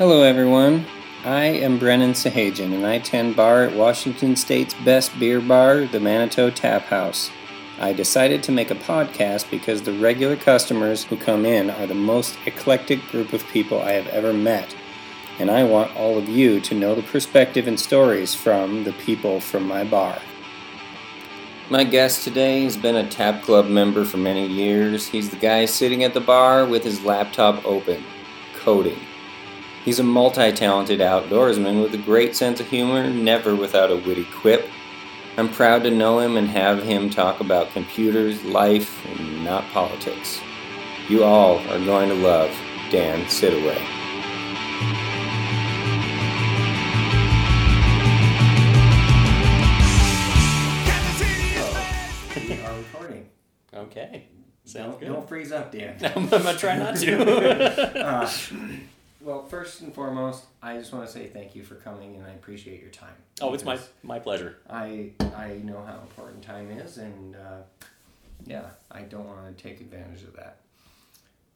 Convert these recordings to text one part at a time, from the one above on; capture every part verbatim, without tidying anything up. Hello everyone, I am Brennan Sahajan and I tend bar at Washington State's best beer bar, the Manito Tap House. I decided to make a podcast because the regular customers who come in are the most eclectic group of people I have ever met, and I want all of you to know the perspective and stories from the people from my bar. My guest today has been a Tap Club member for many years. He's the guy sitting at the bar with his laptop open, coding. He's a multi-talented outdoorsman with a great sense of humor, never without a witty quip. I'm proud to know him and have him talk about computers, life, and not politics. You all are going to love Dan Sidaway. Okay, sounds good. Don't freeze up, Dan. I'm gonna try not to. uh, well, first and foremost, I just want to say thank you for coming, and I appreciate your time. Oh, it's my my pleasure. I I know how important time is, and uh, yeah, I don't want to take advantage of that.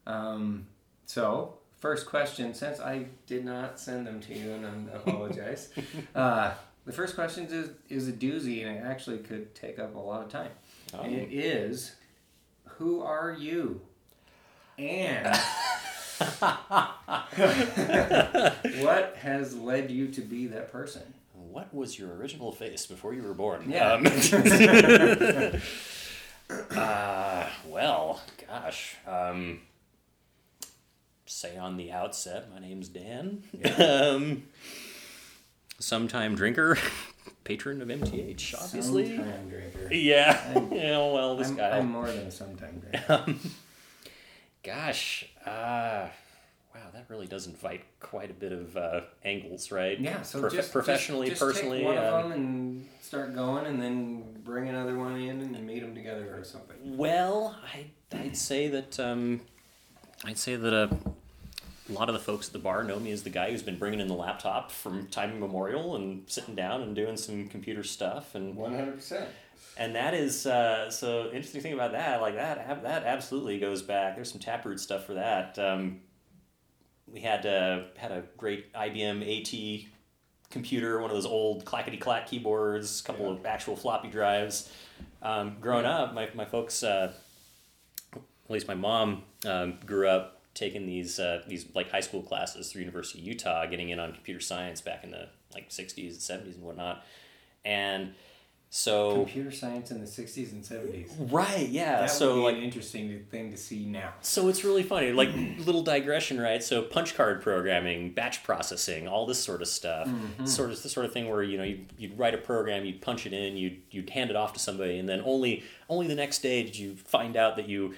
Um, so first question, since I did not send them to you, and I apologize. uh, the first question is is a doozy, and it actually could take up a lot of time. Oh. And it is. Who are you? And what has led you to be that person? What was your original face before you were born? Yeah. Um, uh, well, gosh. Um, say on the outset, my name's Dan. Yeah. Um, sometime drinker. Patron of M T H, obviously. Sometime drinker. Yeah. yeah. Well, this I'm, guy. I'm more than a sometime drinker. Um, gosh. Uh, wow, that really does invite quite a bit of uh, angles, right? Yeah. So Prof- just, professionally, just, just personally, take one um, of them and start going, and then bring another one in, and then meet them together or something. Well, I, I'd say that. Um, I'd say that a. Uh, A lot of the folks at the bar know me as the guy who's been bringing in the laptop from time immemorial and sitting down and doing some computer stuff. And one hundred percent. And that is, uh, so interesting thing about that, like that, that absolutely goes back. There's some Taproot stuff for that. Um, we had uh, had a great I B M A T computer, one of those old clackety-clack keyboards, a couple yeah. of actual floppy drives. Um, growing yeah. up, my, my folks, uh, at least my mom, um, grew up taking these uh, these like high school classes through University of Utah, getting in on computer science back in the like sixties and seventies and whatnot, and so computer science in the sixties and seventies. Right. Yeah. That so would be like an interesting thing to see now. So it's really funny. Like little digression, right? So punch card programming, batch processing, all this sort of stuff. Mm-hmm. Sort of the sort of thing where you know you'd, you'd write a program, you'd punch it in, you'd you'd hand it off to somebody, and then only only the next day did you find out that you.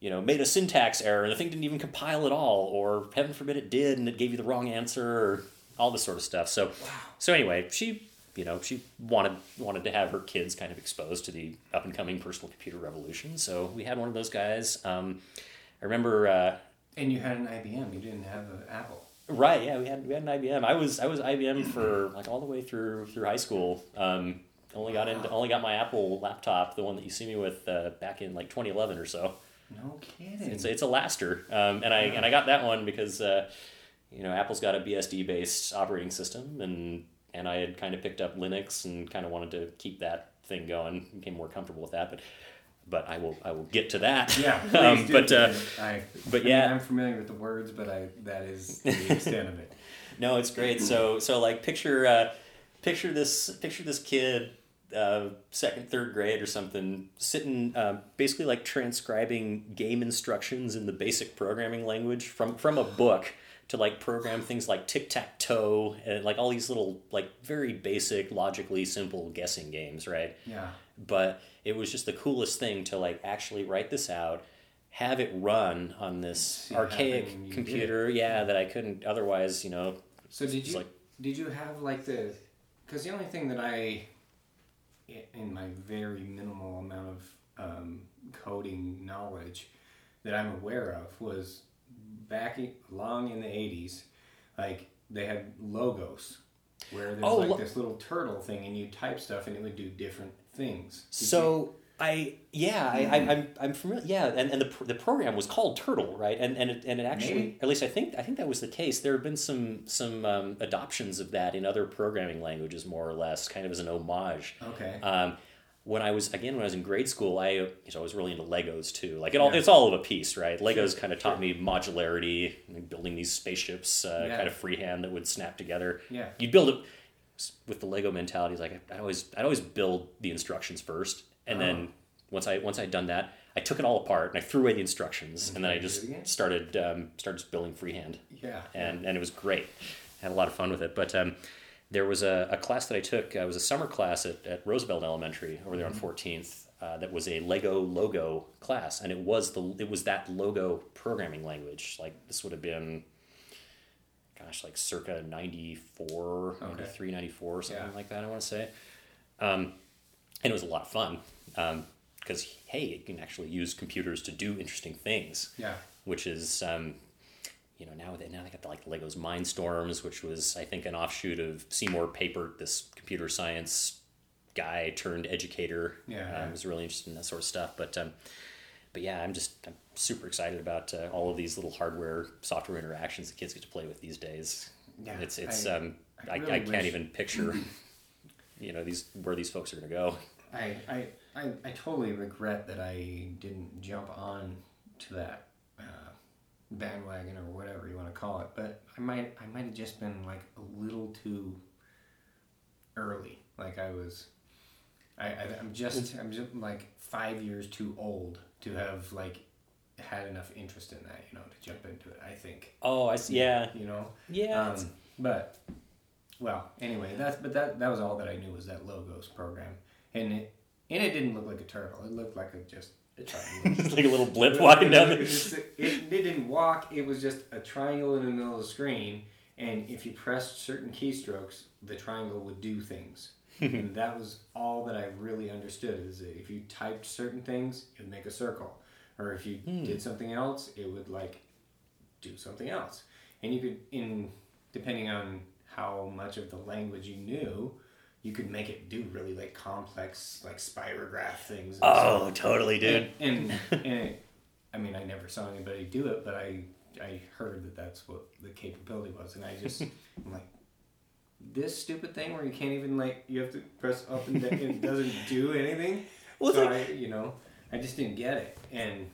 You know, made a syntax error and the thing didn't even compile at all, or heaven forbid it did and it gave you the wrong answer, or all this sort of stuff. So, wow. so anyway, she, you know, she wanted wanted to have her kids kind of exposed to the up and coming personal computer revolution. So we had one of those guys. Um, I remember. Uh, and you had an I B M. You didn't have an Apple. Right. Yeah, we had we had an I B M. I was I was I B M for like all the way through through high school. Um, only got into only got my Apple laptop, the one that you see me with uh, back in like twenty eleven or so. No kidding. It's it's a Laster, um, and I and I got that one because uh, you know Apple's got a B S D based operating system, and and I had kind of picked up Linux and kind of wanted to keep that thing going. Became more comfortable with that, but but I will I will get to that. Yeah, please um, do. But uh, I, but yeah, I mean, I'm familiar with the words, but I that is the extent of it. No, it's great. So so like picture uh, picture this picture this kid. Uh, second, third grade or something, sitting uh, basically like transcribing game instructions in the BASIC programming language from, from a book to like program things like tic-tac-toe and like all these little like very basic, logically simple guessing games, right? Yeah. But it was just the coolest thing to like actually write this out, have it run on this See, archaic computer, yeah, yeah, that I couldn't otherwise, you know. So did you, like, did you have like the, because the only thing that I... in my very minimal amount of um, coding knowledge that I'm aware of was back in, long in the eighties, like they had Logos where there was oh, like lo- this little turtle thing and you type stuff and it would do different things. Did so I yeah mm-hmm. I, I I'm I'm familiar yeah and, and the the program was called Turtle, right? And and it, and it actually Maybe. at least I think I think that was the case. There have been some some um, adoptions of that in other programming languages, more or less, kind of as an homage. Okay. Um, when I was again when I was in grade school, I you know, I was really into Legos too. Like it all yeah. it's all of a piece, right? Legos sure, kind of taught sure. me modularity, building these spaceships, uh, yeah. kind of freehand that would snap together. Yeah. You'd build it with the Lego mentality. It's like I'd always I'd always build the instructions first. And then once I once I'd done that, I took it all apart and I threw away the instructions, and then I just started um, started building freehand. Yeah. And and it was great. I had a lot of fun with it. But um, there was a, a class that I took. Uh, it was a summer class at, at Roosevelt Elementary over there on fourteenth. Uh, that was a Lego logo class, and it was the it was that Logo programming language. Like this would have been, gosh, like circa ninety-four, okay. ninety-three, ninety-four, something yeah. like that. I want to say. Um, and it was a lot of fun. Um, because, hey, you can actually use computers to do interesting things. Yeah. Which is, um, you know, now they, now they got the, like Lego's Mindstorms, which was, I think, an offshoot of Seymour Papert, this computer science guy turned educator. Yeah. I um, was really interested in that sort of stuff. But, um, but yeah, I'm just I'm super excited about uh, all of these little hardware, software interactions that kids get to play with these days. Yeah. It's, it's, I, um, I, really I, I can't even picture, you know, these where these folks are going to go. I, I I I totally regret that I didn't jump on to that uh, bandwagon or whatever you want to call it, but I might I might have just been like a little too early. Like I was, I, I I'm just I'm just like five years too old to have like had enough interest in that, you know, to jump into it. I think. Oh, I see. Yeah. You know. Yeah. Um, but well, anyway, that's but that that was all that I knew was that Logos program. And it, and it didn't look like a turtle. It looked like a just a triangle. It's like a little blip walking down. It, just, it, it didn't walk. It was just a triangle in the middle of the screen. And if you pressed certain keystrokes, the triangle would do things. And that was all that I really understood. Is that if you typed certain things, it would make a circle. Or if you hmm. did something else, it would like do something else. And you could, in depending on how much of the language you knew, you could make it do really like complex like spirograph things. And oh, stuff. Totally, dude. And, and, and it, I mean, I never saw anybody do it, but I I heard that that's what the capability was, and I just I'm like, this stupid thing where you can't even like you have to press up and down and it doesn't do anything. Well, so like... I you know I just didn't get it. And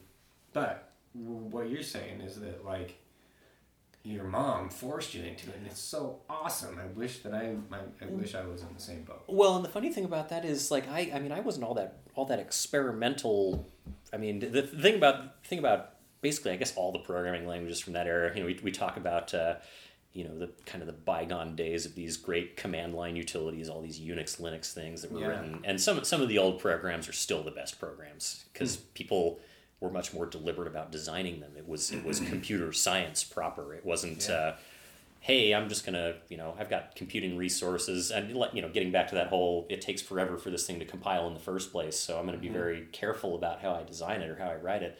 but what you're saying is that like. Your mom forced you into it, and it's so awesome. I wish that I, I, I wish I was in the same boat. Well, and the funny thing about that is, like, I, I mean, I wasn't all that, all that experimental. I mean, the thing about, thing about, basically, I guess all the programming languages from that era. You know, we we talk about, uh, you know, the kind of the bygone days of these great command line utilities, all these Unix, Linux things that were yeah. written, and some some of the old programs are still the best programs because mm. people. Were much more deliberate about designing them. It was it was computer science proper. It wasn't, yeah. uh, hey, I'm just gonna, you know, I've got computing resources, and you know, getting back to that whole, it takes forever for this thing to compile in the first place, so I'm gonna be mm-hmm. very careful about how I design it or how I write it.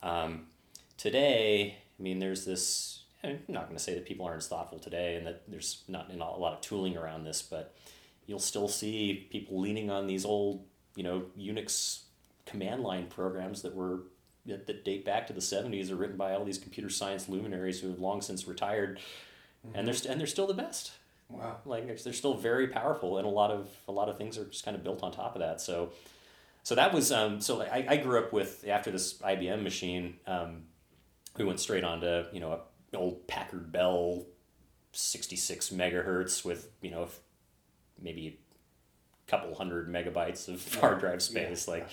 Um, today, I mean, there's this. I'm not gonna say that people aren't as thoughtful today, and that there's not a lot of tooling around this, but you'll still see people leaning on these old, you know, Unix command line programs that were. That, that date back to the seventies are written by all these computer science luminaries who have long since retired, mm-hmm. and they're st- and they're still the best. Wow! Like they're still very powerful, and a lot of a lot of things are just kind of built on top of that. So, so that was um. So like I, I grew up with after this I B M machine, um, we went straight on to you know a old Packard Bell, sixty six megahertz with you know maybe a couple hundred megabytes of yeah. hard drive space yeah. like. Yeah.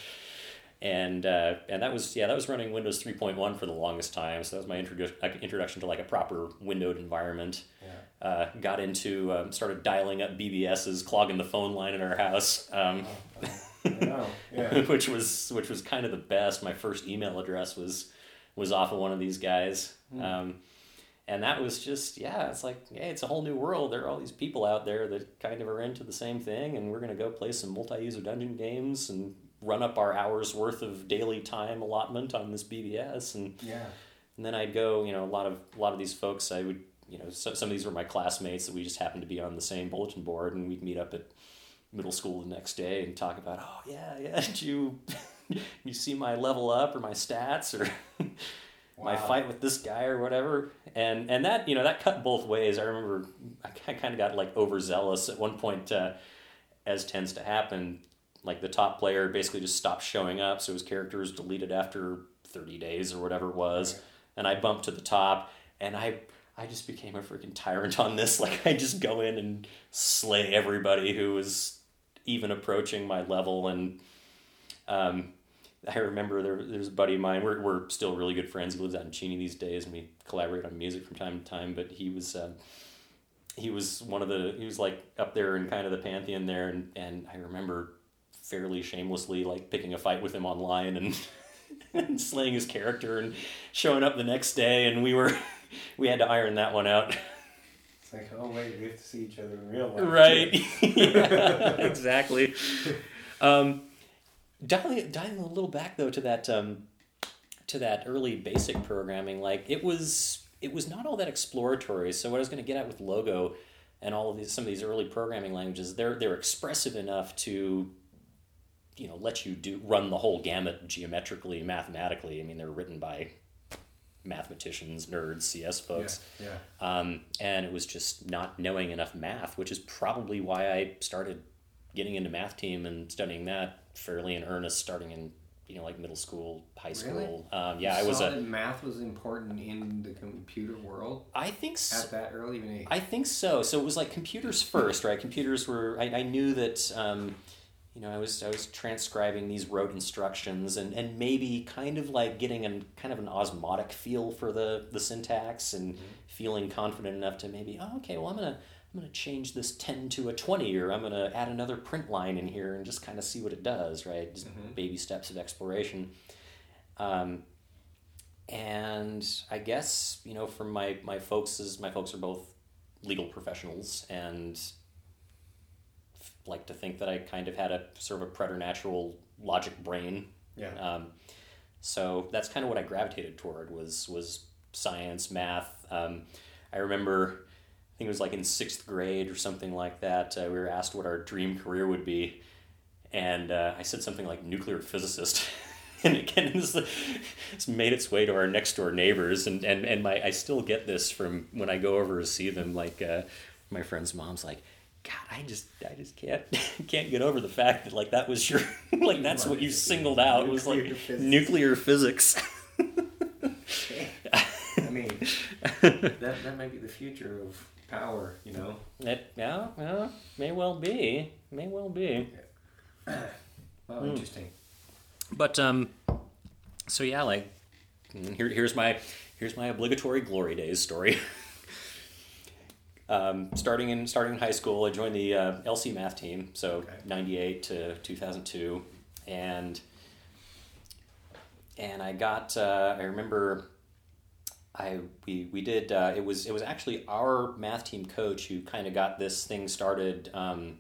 And uh, and that was yeah that was running Windows three point one for the longest time, so that was my introduction introduction to like a proper windowed environment. Yeah. Uh, got into um, started dialing up B B S's, clogging the phone line in our house, um, oh, yeah. which was which was kind of the best. My first email address was was off of one of these guys, hmm. um, and that was just yeah it's like hey it's a whole new world. There are all these people out there that kind of are into the same thing, and we're gonna go play some multi-user dungeon games and. Run up our hours worth of daily time allotment on this B B S, and yeah, and then I'd go. You know, a lot of a lot of these folks, I would, you know, so, some of these were my classmates that we just happened to be on the same bulletin board, and we'd meet up at middle school the next day and talk about, oh yeah, yeah, did you you see my level up or my stats or wow. my fight with this guy or whatever. And and that, you know, that cut both ways. I remember I kind of got like overzealous at one point, uh, as tends to happen. Like the top player basically just stopped showing up. So his character was deleted after thirty days or whatever it was. Right. And I bumped to the top and I... I just became a freaking tyrant on this. Like, I just go in and slay everybody who was even approaching my level. And um, I remember there, there was a buddy of mine. We're we're still really good friends. He lives out in Cheney these days, and we collaborate on music from time to time. But he was um, he was one of the he was like up there in kind of the pantheon there. And and I remember fairly shamelessly like picking a fight with him online and, and slaying his character and showing up the next day, and we were. We had to iron that one out. It's like, oh wait, we have to see each other in real life. Right. Yeah, exactly. Um, dialing, dialing a little back though to that um, to that early BASIC programming, like it was it was not all that exploratory. So what I was going to get at with Logo and all of these some of these early programming languages, they're they're expressive enough to, you know, let you do run the whole gamut geometrically, mathematically. I mean, they're written by mathematicians, nerds, C S folks. Yeah, yeah. Um, and it was just not knowing enough math, which is probably why I started getting into math team and studying that fairly in earnest, starting in, you know, like middle school, high school. Really? Um, yeah, you I was saw a that math was important in the computer world. I think so. At that early age. I think so. So it was like computers first, right? Computers were. I, I knew that. Um, You know, I was I was transcribing these rote instructions and, and maybe kind of like getting an kind of an osmotic feel for the, the syntax and mm-hmm. feeling confident enough to maybe, oh, okay, well I'm gonna I'm gonna change this ten to a twenty, or I'm gonna add another print line in here and just kind of see what it does, right? Just mm-hmm. baby steps of exploration. Um, and I guess, you know, from my my folks is my folks are both legal professionals, and like to think that I kind of had a sort of a preternatural logic brain. Yeah. Um, so that's kind of what I gravitated toward was, was science, math. Um, I remember, I think it was like in sixth grade or something like that. Uh, we were asked what our dream career would be. And, uh, I said something like nuclear physicist. And again, this, this made its way to our next door neighbors. And, and, and my, I still get this from when I go over to see them, like, uh, my friend's mom's like, God, I just, I just can't, can't get over the fact that like that was your, like that's what you singled out was like physics. Nuclear physics. Okay. I mean, that that might be the future of power, you know. It, yeah, yeah, may well be, may well be. Wow, well, mm. Interesting. But um, so yeah, like here, here's my, here's my obligatory glory days story. Um, starting in starting in high school, I joined the uh, L C math team, so okay. ninety-eight to two thousand two, and and I got uh, I remember I we we did uh, it was it was actually our math team coach who kind of got this thing started. Um,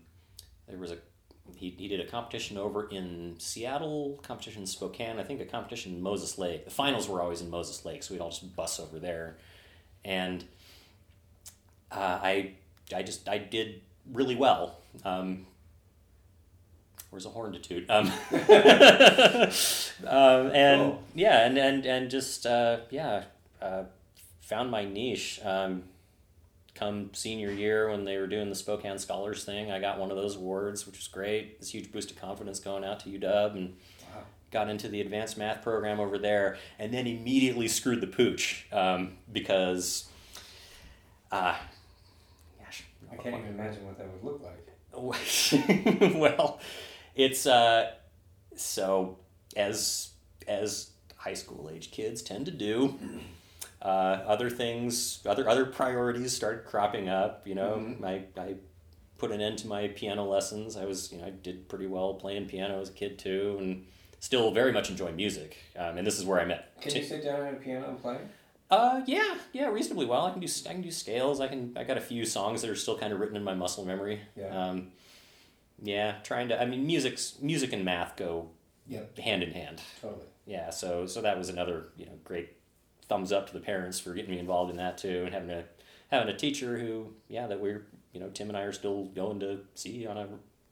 there was a he he did a competition over in Seattle, competition in Spokane, I think a competition in Moses Lake. The finals were always in Moses Lake, so we'd all just bus over there, and. Uh, I, I just, I did really well. Um, where's a horn to toot? Um, um, and oh. yeah, and, and, and just, uh, yeah, uh, found my niche. Um, come senior year when they were doing the Spokane Scholars thing, I got one of those awards, which was great. This huge boost of confidence going out to U W, and wow. got into the advanced math program over there, and then immediately screwed the pooch, um, because, uh, gosh, I can't even imagine what that would look like. Well, it's, uh, so as, as high school age kids tend to do, uh, other things, other, other priorities started cropping up, you know, mm-hmm. I, I put an end to my piano lessons. I was, you know, I did pretty well playing piano as a kid too, and still very much enjoy music. Um, and this is where I met. Can t- you sit down at a piano and play? Uh yeah yeah reasonably well. I can do I can do scales. I can I got a few songs that are still kind of written in my muscle memory. Yeah. Um, yeah, trying to I mean music's music and math go yep. hand in hand. Totally. Yeah, so so that was another, you know, great thumbs up to the parents for getting me involved in that too, and having a having a teacher who yeah that we're you know Tim and I are still going to see on a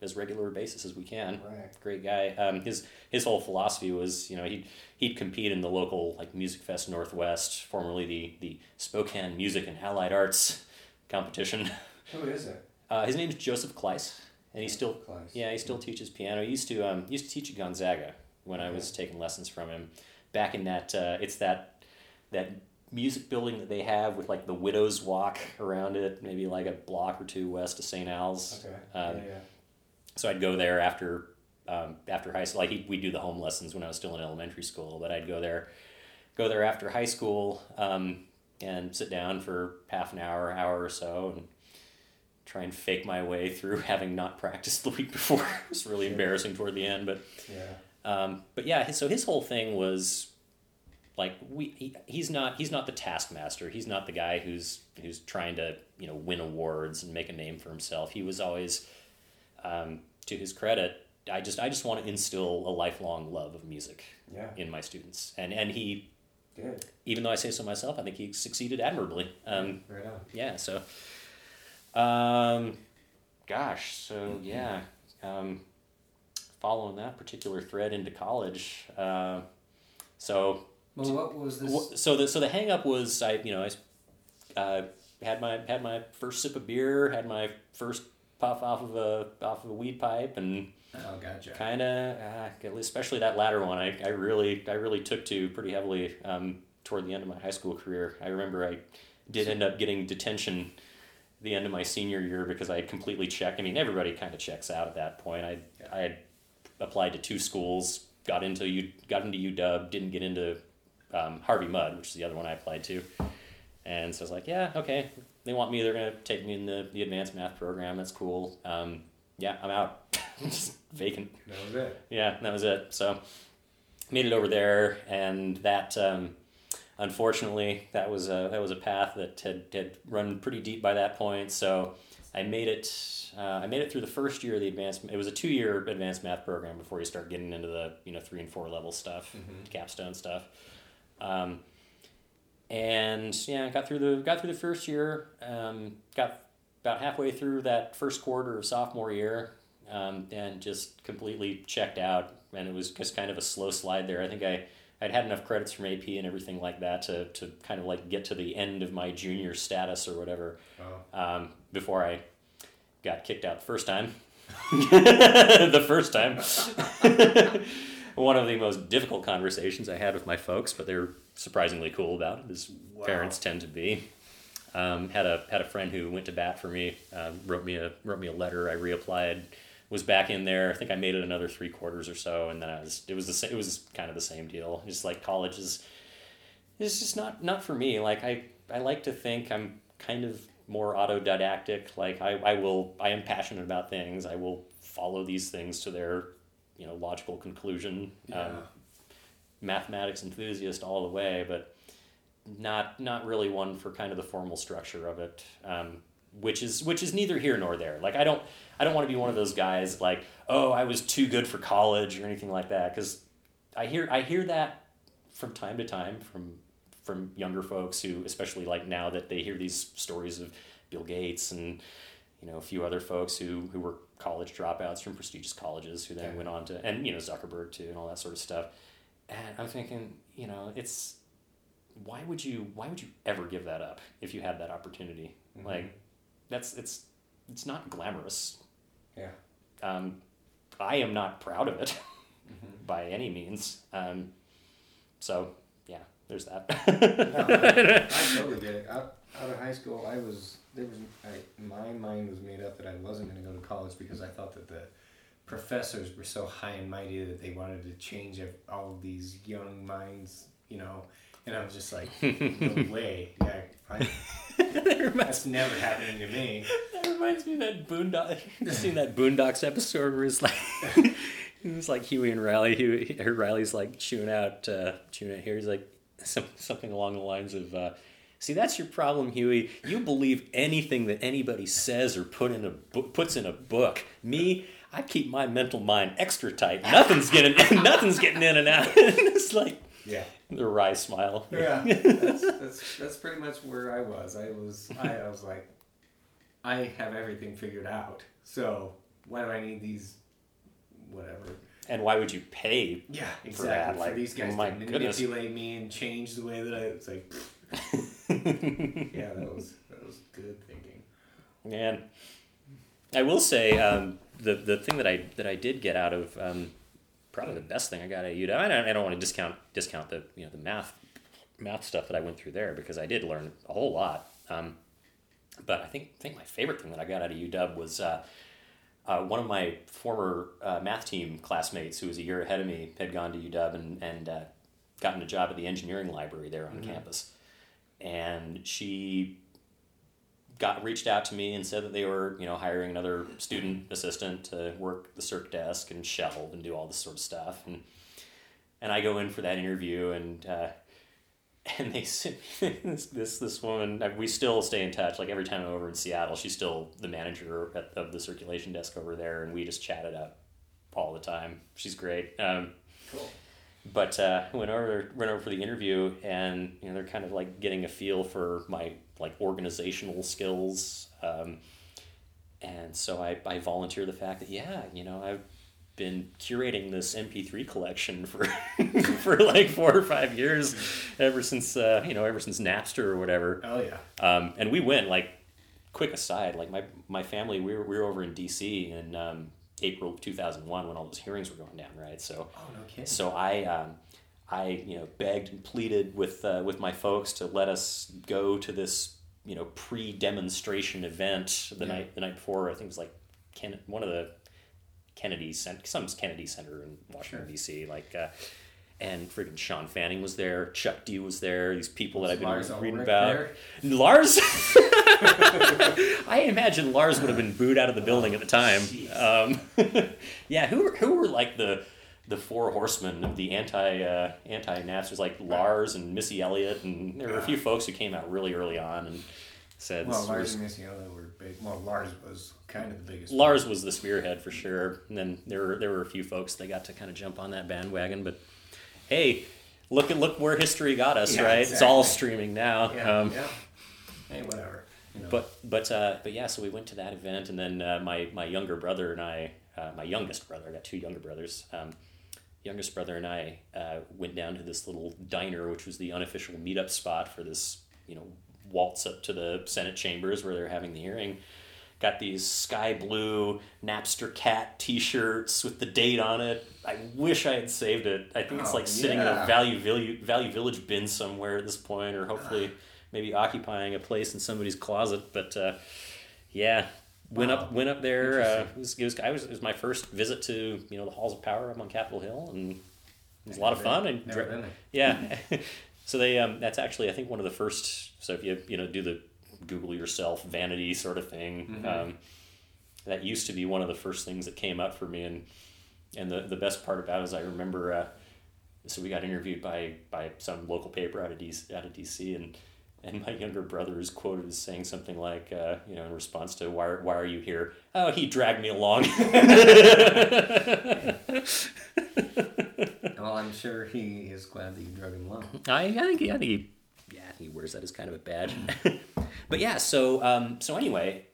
as regular a basis as we can. Right. Great guy. Um, his his whole philosophy was, you know, he'd, he'd compete in the local like Music Fest Northwest, formerly the, the Spokane Music and Allied Arts competition. Who is it? Uh, his name is Joseph Kleiss, and he still Kleiss. yeah he still teaches piano. He used to um used to teach at Gonzaga when okay. I was taking lessons from him back in that uh, it's that that. music building that they have with like the Widow's Walk around it, maybe like a block or two west of Saint Al's. Okay. Um, yeah, yeah. So I'd go there after um, after high school. Like he, we'd do the home lessons when I was still in elementary school, but I'd go there, go there after high school, um, and sit down for half an hour, hour or so, and try and fake my way through having not practiced the week before. It was really yeah. embarrassing toward the end, but yeah. Um, but yeah, his, so his whole thing was. Like we, he, he's not he's not the taskmaster. He's not the guy who's who's trying to you know win awards and make a name for himself. He was always, um, to his credit, I just I just want to instill a lifelong love of music yeah. in my students. And and he, Good. even though I say so myself, I think he succeeded admirably. Um, right on. Yeah. So, um, gosh. So yeah, um, following that particular thread into college, uh, so. Well, what was this? So the so the hang up was I you know I uh, had my had my first sip of beer, had my first puff off of a off of a weed pipe, and oh gotcha kind of uh, especially that latter one I, I really I really took to pretty heavily um, toward the end of my high school career. I remember I did end up getting detention at the end of my senior year because I had completely checked. I mean everybody kind of checks out at that point. I yeah. I had applied to two schools, got into U got into U W, didn't get into Um, Harvey Mudd, which is the other one I applied to, and so I was like, yeah, okay, they want me, they're going to take me in the, the advanced math program, that's cool, um, yeah, I'm out, just vacant. That was it. Yeah, that was it, so made it over there, and that, um, unfortunately, that was a, that was a path that had, had run pretty deep by that point, so I made it, uh, I made it through the first year of the advanced, it was a two-year advanced math program before you start getting into the, you know, three and four level stuff, mm-hmm. capstone stuff. Um, and yeah, got through the, got through the first year, um, got about halfway through that first quarter of sophomore year, um, and just completely checked out, and it was just kind of a slow slide there. I think I, I'd had enough credits from A P and everything like that to, to kind of like get to the end of my junior status or whatever, oh. um, before I got kicked out the first time, the first time. One of the most difficult conversations I had with my folks, but they were surprisingly cool about it, as wow. parents tend to be. Um, had a had a friend who went to bat for me, uh, wrote me a wrote me a letter. I reapplied, was back in there. I think I made it another three quarters or so, and then I was it was the it was kind of the same deal. Just like college is, it's just not not for me. Like I I like to think I'm kind of more autodidactic. Like I I will I am passionate about things. I will follow these things to their you know, logical conclusion, yeah. um, mathematics enthusiast all the way, but not, not really one for kind of the formal structure of it. Um, which is, which is neither here nor there. Like, I don't, I don't want to be one of those guys like, oh, I was too good for college or anything like that. Cause I hear, I hear that from time to time from, from younger folks who, especially like now that they hear these stories of Bill Gates and, you know, a few other folks who, who were college dropouts from prestigious colleges who then yeah. went on to, and, you know, Zuckerberg too, and all that sort of stuff. And I'm thinking, you know, it's, why would you, why would you ever give that up if you had that opportunity? Mm-hmm. Like that's, it's, it's not glamorous. Yeah. Um, I am not proud of it mm-hmm. by any means. Um, so yeah, there's that. No, I, I totally get it. Out, out of high school, I was, There was, I, my mind was made up that I wasn't going to go to college because I thought that the professors were so high and mighty that they wanted to change all of these young minds, you know, and I was just like, no way. Yeah, I, that reminds, that's never happening to me. That reminds me of that Boondocks, you've seen that Boondocks episode where it's like, it's like Huey and Riley, Huey, Riley's like chewing out, uh, chewing out here, he's like, some, something along the lines of, uh, see, that's your problem, Huey. You believe anything that anybody says or put in a bu- puts in a book. Me, I keep my mental mind extra tight. Nothing's getting nothing's getting in and out. It's like yeah, the wry smile. Yeah, that's, that's that's pretty much where I was. I was I, I was like, I have everything figured out. So why do I need these, whatever. And why would you pay yeah, exactly. for that? Like, for these guys to manipulate me and change the way that I... It's like... yeah, that was that was good thinking. And I will say, um, the the thing that I that I did get out of... Um, probably the best thing I got at U W. I don't, I don't want to discount discount the you know the math math stuff that I went through there, because I did learn a whole lot. Um, but I think think my favorite thing that I got out of U W was uh, uh, one of my former uh, math team classmates who was a year ahead of me had gone to U W and and uh, gotten a job at the engineering library there on mm-hmm. campus, and she got reached out to me and said that they were, you know, hiring another student assistant to work the circ desk and shelve and do all this sort of stuff. And and I go in for that interview, and uh, and they sent me this this this woman. We still stay in touch. Like every time I'm over in Seattle, she's still the manager at, of the circulation desk over there, and we just chat it up all the time. She's great. Um, cool. But uh, went over went over for the interview, and you know they're kind of like getting a feel for my like organizational skills, um, and so I, I volunteer the fact that yeah you know I've been curating this M P three collection for for like four or five years ever since uh, you know ever since Napster or whatever. Oh yeah. Um, and we went like quick aside like my my family we were we were over in D C in um, April two thousand one when all those hearings were going down, right? So oh, no kidding. So I. Um, I, you know, begged and pleaded with uh, with my folks to let us go to this, you know, pre-demonstration event the yeah. night the night before. I think it was like Ken, one of the Kennedy Center, some Kennedy Center in Washington sure. D C Like, uh, and freaking Sean Fanning was there, Chuck D was there. These people was that I've been Lars reading Ulrich about. There? Lars, I imagine Lars would have been booed out of the building at the time. Um, yeah, who who were like the. The four horsemen of the anti uh, anti Napsters, like Lars and Missy Elliott, and there were a few folks who came out really early on and said. Well, Lars was, and Missy Elliott were big. Well, Lars was kind of the biggest. Lars one. was the spearhead for sure, and then there were there were a few folks that got to kind of jump on that bandwagon. But hey, look at look where history got us, yeah, right? Exactly. It's all streaming now. Yeah. Um, yeah. Hey, whatever. You know. But but uh, but yeah, so we went to that event, and then uh, my my younger brother and I, uh, my youngest brother, I got two younger brothers. Um, Youngest brother and I uh, went down to this little diner, which was the unofficial meetup spot for this, you know, waltz up to the Senate chambers where they're having the hearing. Got these sky blue Napster cat T-shirts with the date on it. I wish I had saved it. I think oh, it's like sitting yeah. in a Value, Value, Value Village bin somewhere at this point, or hopefully maybe occupying a place in somebody's closet. But uh, yeah. Went wow. up, went up there. Uh, it was, it was, I was, it was my first visit to you know the halls of power up on Capitol Hill, and it was a lot of fun. And never dra- yeah, so they um, that's actually I think one of the first. So if you you know do the Google yourself vanity sort of thing, mm-hmm. um, that used to be one of the first things that came up for me, and and the, the best part about it is I remember. Uh, so we got interviewed by by some local paper out of D C, out of D C and. And my younger brother is quoted as saying something like, uh, you know, in response to, why are, why are you here? Oh, he dragged me along. Well, I'm sure he is glad that you dragged him along. I, I think he, I think he, yeah, he wears that as kind of a badge. But yeah, so um, so anyway,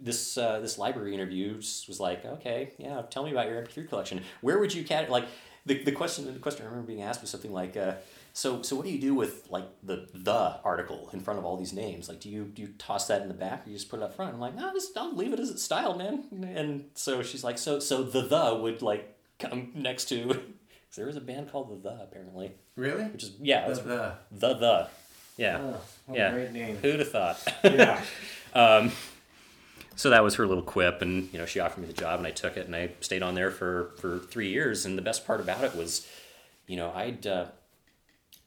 this uh, this library interview was like, okay, yeah, tell me about your M P three collection. Where would you cat like the the question the question I remember being asked was something like. Uh, So so what do you do with like the the article in front of all these names? Like do you do you toss that in the back or you just put it up front? I'm like, no, just I'll leave it as it's styled, man. And so she's like, so so the the would like come next to there is a band called the the apparently. Really? Which is yeah, the the. the the. Yeah. Oh, what yeah. a great name. Who'd have thought? Yeah. um So that was her little quip, and you know, she offered me the job and I took it and I stayed on there for, for three years and the best part about it was, you know, I'd uh,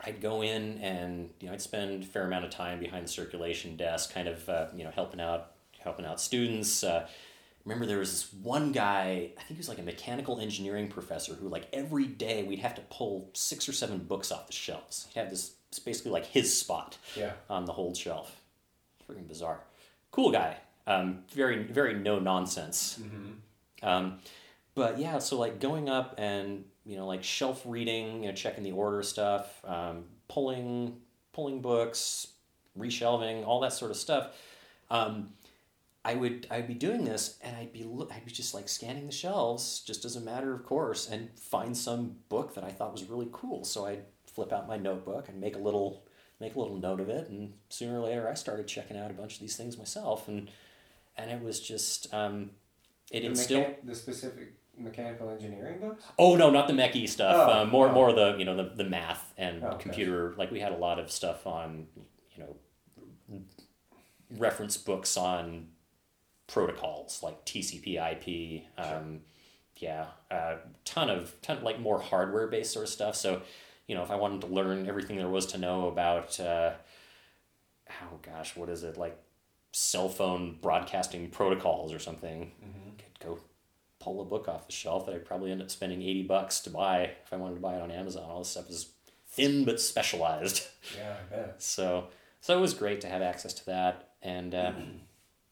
I'd go in and you know I'd spend a fair amount of time behind the circulation desk, kind of uh, you know helping out helping out students. Uh, remember there was this one guy, I think he was like a mechanical engineering professor who like every day we'd have to pull six or seven books off the shelves. He'd have this, it's basically like his spot yeah. on the whole shelf. Freaking bizarre. Cool guy. Um, very very no nonsense. Mm-hmm. Um, but yeah, so like going up and. You know, like shelf reading, you know, checking the order stuff, um, pulling, pulling books, reshelving, all that sort of stuff. Um, I would I'd be doing this, and I'd be I'd be just like scanning the shelves just as a matter of course, and find some book that I thought was really cool. So I'd flip out my notebook and make a little make a little note of it, and sooner or later I started checking out a bunch of these things myself, and and it was just um, it instilled mecha- the specific mechanical engineering books. Oh no, not the mech-y stuff. Oh, uh, more oh. more the you know the the math and oh, computer. Gosh. Like we had a lot of stuff on you know reference books on protocols like T C P I P, um, yeah, uh, ton of ton of, like more hardware based sort of stuff. So, you know, if I wanted to learn everything there was to know about, uh, oh gosh, what is it like, cell phone broadcasting protocols or something, mm-hmm. I could go pull a book off the shelf that I'd probably end up spending eighty bucks to buy if I wanted to buy it on Amazon. All this stuff is thin but specialized. Yeah, I bet. So, so it was great to have access to that and. Uh,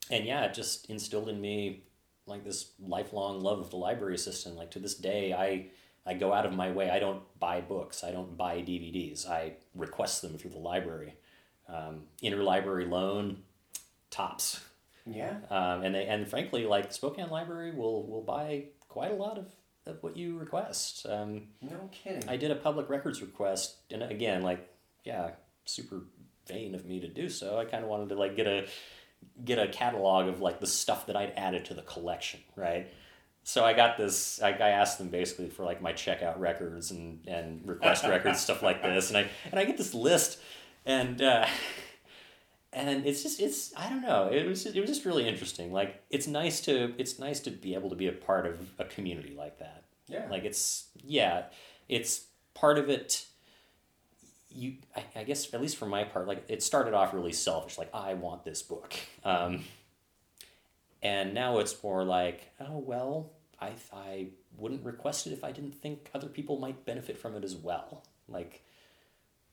And yeah, it just instilled in me like this lifelong love of the library system. Like to this day, I I go out of my way. I don't buy books. I don't buy D V Ds. I request them through the library. Um, interlibrary loan, tops. Yeah. Um, and they and frankly, like the Spokane Library will will buy quite a lot of, of what you request. Um, no kidding. I did a public records request, and again, like yeah, super vain of me to do so. I kind of wanted to like get a. get a catalog of like the stuff that I'd added to the collection, right? So I got this, I, I asked them basically for like my checkout records and, and request records, stuff like this. And I, and I get this list and, uh, and it's just, it's, I don't know. It was, it was just really interesting. Like it's nice to, it's nice to be able to be a part of a community like that. Yeah. Like it's, yeah, it's part of it. You, I, I guess, at least for my part, like it started off really selfish, like I want this book, um, and now it's more like, oh well, I I wouldn't request it if I didn't think other people might benefit from it as well. Like,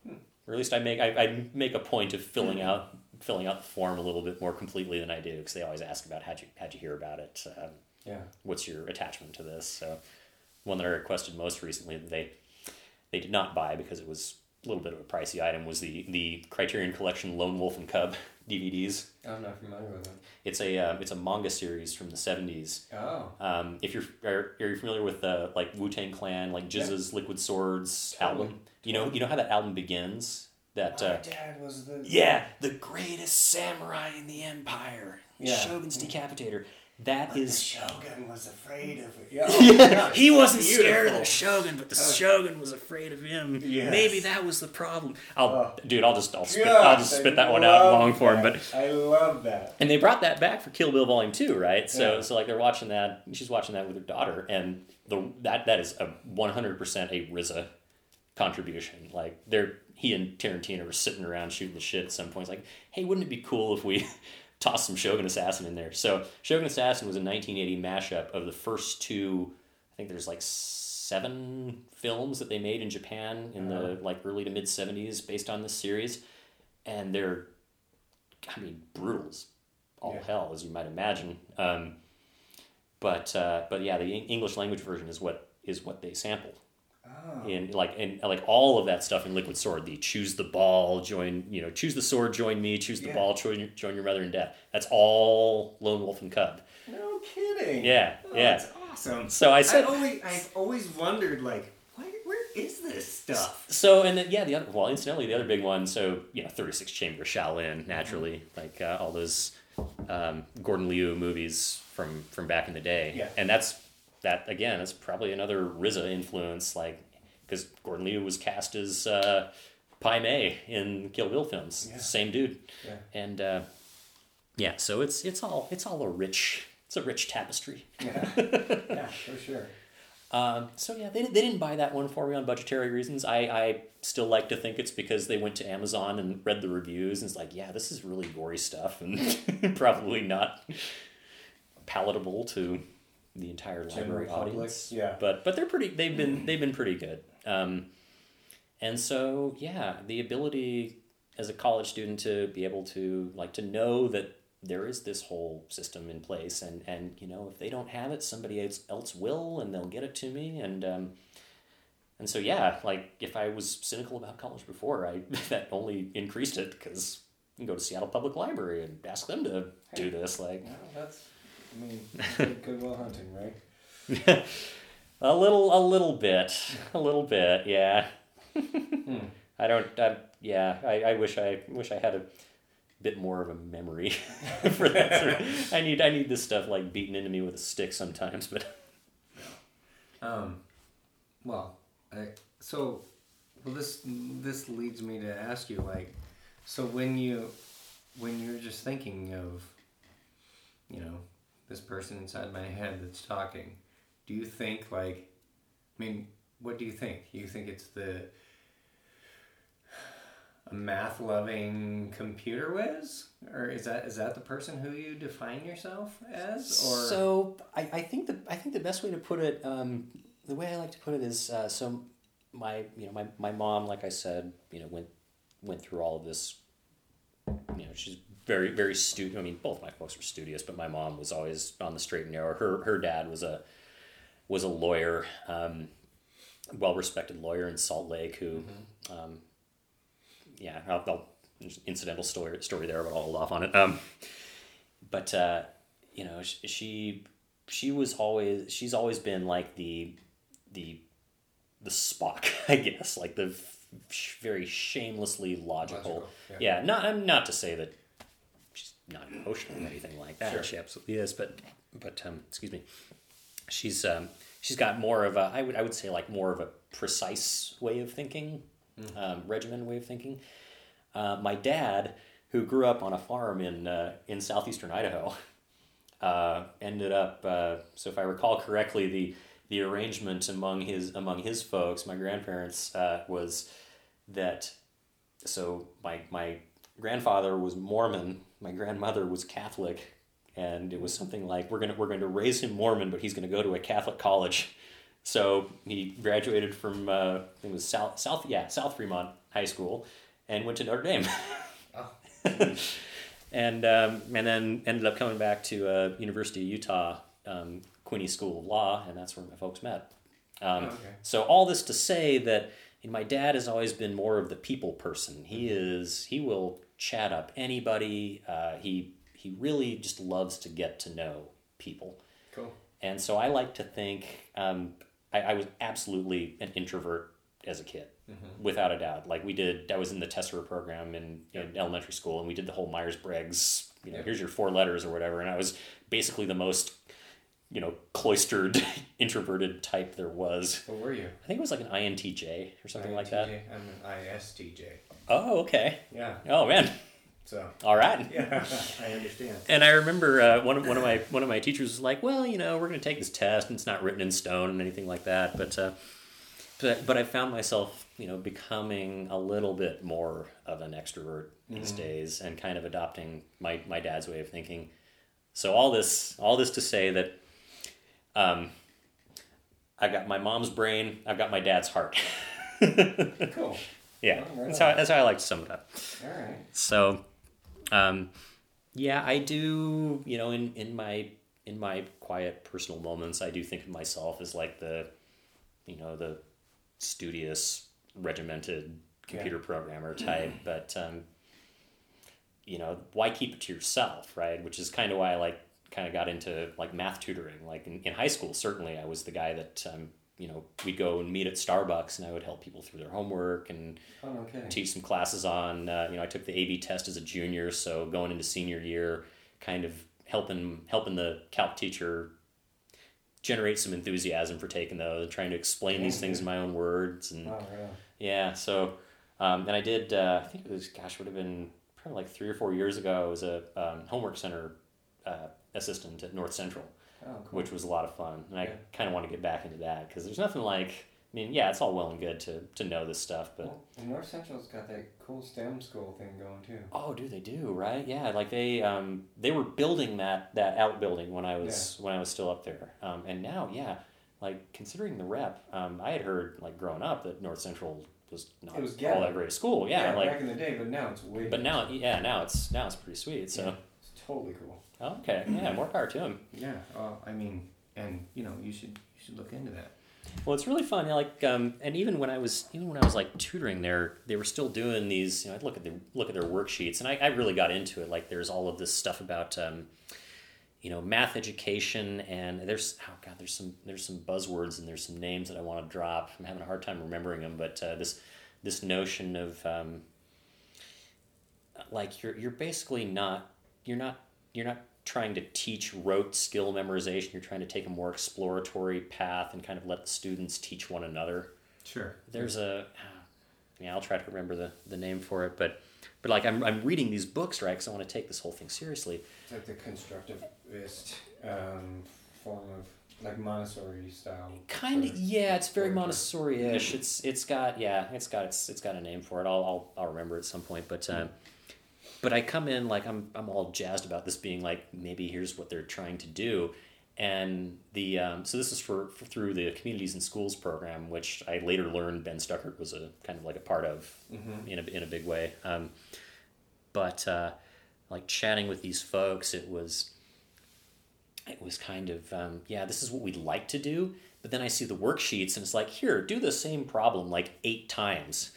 hmm. or at least I make I, I make a point of filling out filling out the form a little bit more completely than I do because they always ask about how'd you how'd you hear about it, um, yeah, what's your attachment to this? So, one that I requested most recently that they they did not buy because it was. A little bit of a pricey item was the the Criterion Collection Lone Wolf and Cub D V Ds. I'm not familiar with them. It's a uh, it's a manga series from the seventies. Oh. Um, if you're are, are you familiar with the uh, like Wu-Tang Clan, like J Z Z's yeah. Liquid Swords totally. album? You know you know how that album begins. That my uh, dad was the yeah the greatest samurai in the empire. Yeah. Shogun's decapitator. That but is the Shogun was afraid of it. Yeah, oh yeah. He wasn't Beautiful. scared of the Shogun, but the oh. Shogun was afraid of him. Yes. Maybe that was the problem. I'll oh. dude, I'll just I'll spit yes, I'll just spit I that one out in long form. But I love that. And they brought that back for Kill Bill Volume Two, right? So yeah. so like they're watching that. She's watching that with her daughter, and the that that is a one hundred percent a R Z A contribution. Like they're he and Tarantino were sitting around shooting the shit at some point. It's like, hey, wouldn't it be cool if we toss some Shogun Assassin in there. So Shogun Assassin was a nineteen eighty mashup of the first two, I think there's like seven films that they made in Japan in uh-huh. the like early to mid seventies based on this series. And they're, I mean, brutal as all yeah. hell, as you might imagine. Um, but, uh, but yeah, the English language version is what, is what they sampled. Oh. In like and like all of that stuff in Liquid Sword, the choose the ball, join you know choose the sword, join me, choose the yeah. ball, join join your mother in death. That's all Lone Wolf and Cub. No kidding. Yeah, oh, yeah. That's awesome. So I said, I always, I've always wondered like, where, where is this stuff? So and then yeah, the other well, incidentally, the other big one. So yeah, thirty-six Chamber Shaolin, naturally, like uh, all those um, Gordon Liu movies from from back in the day. Yeah, and that's. That again is probably another R Z A influence, like because Gordon Liu was cast as uh, Pai Mei in Kill Bill films, yeah. same dude, yeah. and uh, yeah, so it's it's all it's all a rich it's a rich tapestry. Yeah, yeah, for sure. Um, so yeah, they they didn't buy that one for me on budgetary reasons. I I still like to think it's because they went to Amazon and read the reviews and it's like, yeah, this is really gory stuff and probably not palatable to. The entire library audience, yeah. But but they're pretty. They've been they've been pretty good. Um, and so yeah, the ability as a college student to be able to like to know that there is this whole system in place, and and you know if they don't have it, somebody else will, and they'll get it to me. And um, and so yeah, like if I was cynical about college before, I that only increased it because you go to Seattle Public Library and ask them to hey, do this. Like, well, that's, I mean, Goodwill Hunting, right? a little, a little bit, a little bit, yeah. hmm. I don't, I, yeah, I, I wish I wish I had a bit more of a memory for that. Sort. I need, I need this stuff like beaten into me with a stick sometimes, but. Um, well, I, so, well, this, this leads me to ask you, like, so when you, when you're just thinking of, you know, this person inside my head that's talking, do you think, like, I mean, what do you think? You think it's the a math-loving computer whiz? Or is that is that the person who you define yourself as? Or so I, I think the I think the best way to put it, um, the way I like to put it is uh, so my you know my, my mom, like I said, you know went went through all of this. You know, she's very very studious. I mean, both my folks were studious, but my mom was always on the straight and narrow. Her her dad was a was a lawyer, um, well respected lawyer in Salt Lake who. Mm-hmm. Um, Yeah, I'll, I'll, there's an incidental story story there, but I'll hold off on it. Um, but uh, you know, she, she she was always she's always been like the the the Spock, I guess, like the f- very shamelessly logical. logical yeah. yeah, not I'm not to say that she's not emotional or anything like that. Sure. She absolutely is, but but um, excuse me, she's um, she's got more of a I would I would say like more of a precise way of thinking. Mm-hmm. Um, regimented way of thinking. Uh, my dad, who grew up on a farm in uh, in southeastern Idaho, uh, ended up. Uh, so, if I recall correctly, the the arrangement among his among his folks, my grandparents, uh, was that. So my my grandfather was Mormon. My grandmother was Catholic, and it was something like we're gonna we're going to raise him Mormon, but he's going to go to a Catholic college. So he graduated from uh, I think it was South South yeah South Fremont High School, and went to Notre Dame, oh. and um, and then ended up coming back to uh, University of Utah, um, Quinney School of Law, and that's where my folks met. Um, oh, okay. So all this to say that you know, my dad has always been more of the people person. He mm-hmm. is he will chat up anybody. Uh, he he really just loves to get to know people. Cool. And so I like to think. Um, I, I was absolutely an introvert as a kid, mm-hmm. without a doubt. Like we did, I was in the Tessera program in, yep. in elementary school, and we did the whole Myers-Briggs, you know, yep. here's your four letters or whatever. And I was basically the most, you know, cloistered, introverted type there was. What were you? I think it was like an I N T J or something I N T J, like that. I'm an I S T J. Oh, okay. Yeah. Oh, man. So. All right. Yeah, I understand. And I remember uh, one of one of my one of my teachers was like, "Well, you know, we're going to take this test, and it's not written in stone and anything like that." But uh, but but I found myself, you know, becoming a little bit more of an extrovert mm-hmm. these days, and kind of adopting my, my dad's way of thinking. So all this all this to say that, um, I've got my mom's brain, I've got my dad's heart. Cool. Yeah, oh, right that's on. how that's how I like to sum it up. All right. So. Um, yeah, I do, you know, in, in my, in my quiet personal moments, I do think of myself as like the, you know, the studious, regimented computer yeah. programmer type, mm-hmm. but, um, you know, why keep it to yourself, right? Which is kind of why I like, kind of got into like math tutoring, like in, in high school, certainly I was the guy that, um, you know, we'd go and meet at Starbucks and I would help people through their homework and oh, okay. teach some classes on, uh, you know, I took the A B test as a junior. So going into senior year, kind of helping, helping the calc teacher generate some enthusiasm for taking those, trying to explain mm-hmm. these things in my own words. And oh, yeah. yeah, so, um, and I did, uh, I think it was, gosh, would have been probably like three or four years ago. I was a um, homework center uh, assistant at North Central. Oh, cool. Which was a lot of fun, and yeah. I kind of want to get back into that because there's nothing like. I mean, yeah, it's all well and good to, to know this stuff, but well, and North Central's got that cool STEM school thing going too. Oh, dude, they do, right? Yeah, like they um they were building that that outbuilding when I was yeah. when I was still up there, um and now yeah, like considering the rep, um I had heard like growing up that North Central was not was all that great a school, yeah, yeah like back in the day, but now it's way. But now, yeah, now it's now it's pretty sweet, so. Yeah. Totally cool. Okay, yeah, more power to him. Yeah, well, I mean, and you know, you should you should look into that. Well, it's really fun. You know, like, um, and even when I was even when I was like tutoring there, they were still doing these. You know, I'd look at the look at their worksheets, and I, I really got into it. Like, there's all of this stuff about, um, you know, math education, and there's oh god, there's some there's some buzzwords and there's some names that I want to drop. I'm having a hard time remembering them, but uh, this this notion of um, like you're you're basically not you're not you're not. trying to teach rote skill memorization. You're trying to take a more exploratory path and kind of let the students teach one another. Sure. There's a, yeah, I'll try to remember the, the name for it, but but like I'm I'm reading these books, right, because I want to take this whole thing seriously. It's like the constructivist um, form of, like, Montessori style. Kind of, yeah, it's very Montessori-ish. It's it's got yeah, it's got it's it's got a name for it. I'll I'll I'll remember at some point, but. Um, But I come in like I'm I'm all jazzed about this being like maybe here's what they're trying to do, and the um, so this is for, for through the Communities and Schools program, which I later learned Ben Stuckert was a kind of like a part of mm-hmm. in a in a big way. Um, but uh, like chatting with these folks, it was it was kind of um, yeah this is what we'd like to do. But then I see the worksheets and it's like, here, do the same problem like eight times.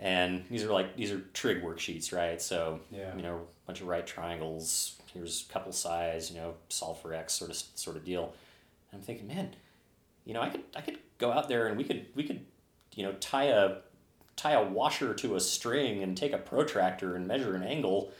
And these are like these are trig worksheets, right? So yeah. you know, a bunch of right triangles. Here's a couple size, you know, solve for X sort of sort of deal. And I'm thinking, man, you know, I could I could go out there and we could we could, you know, tie a tie a washer to a string and take a protractor and measure an angle,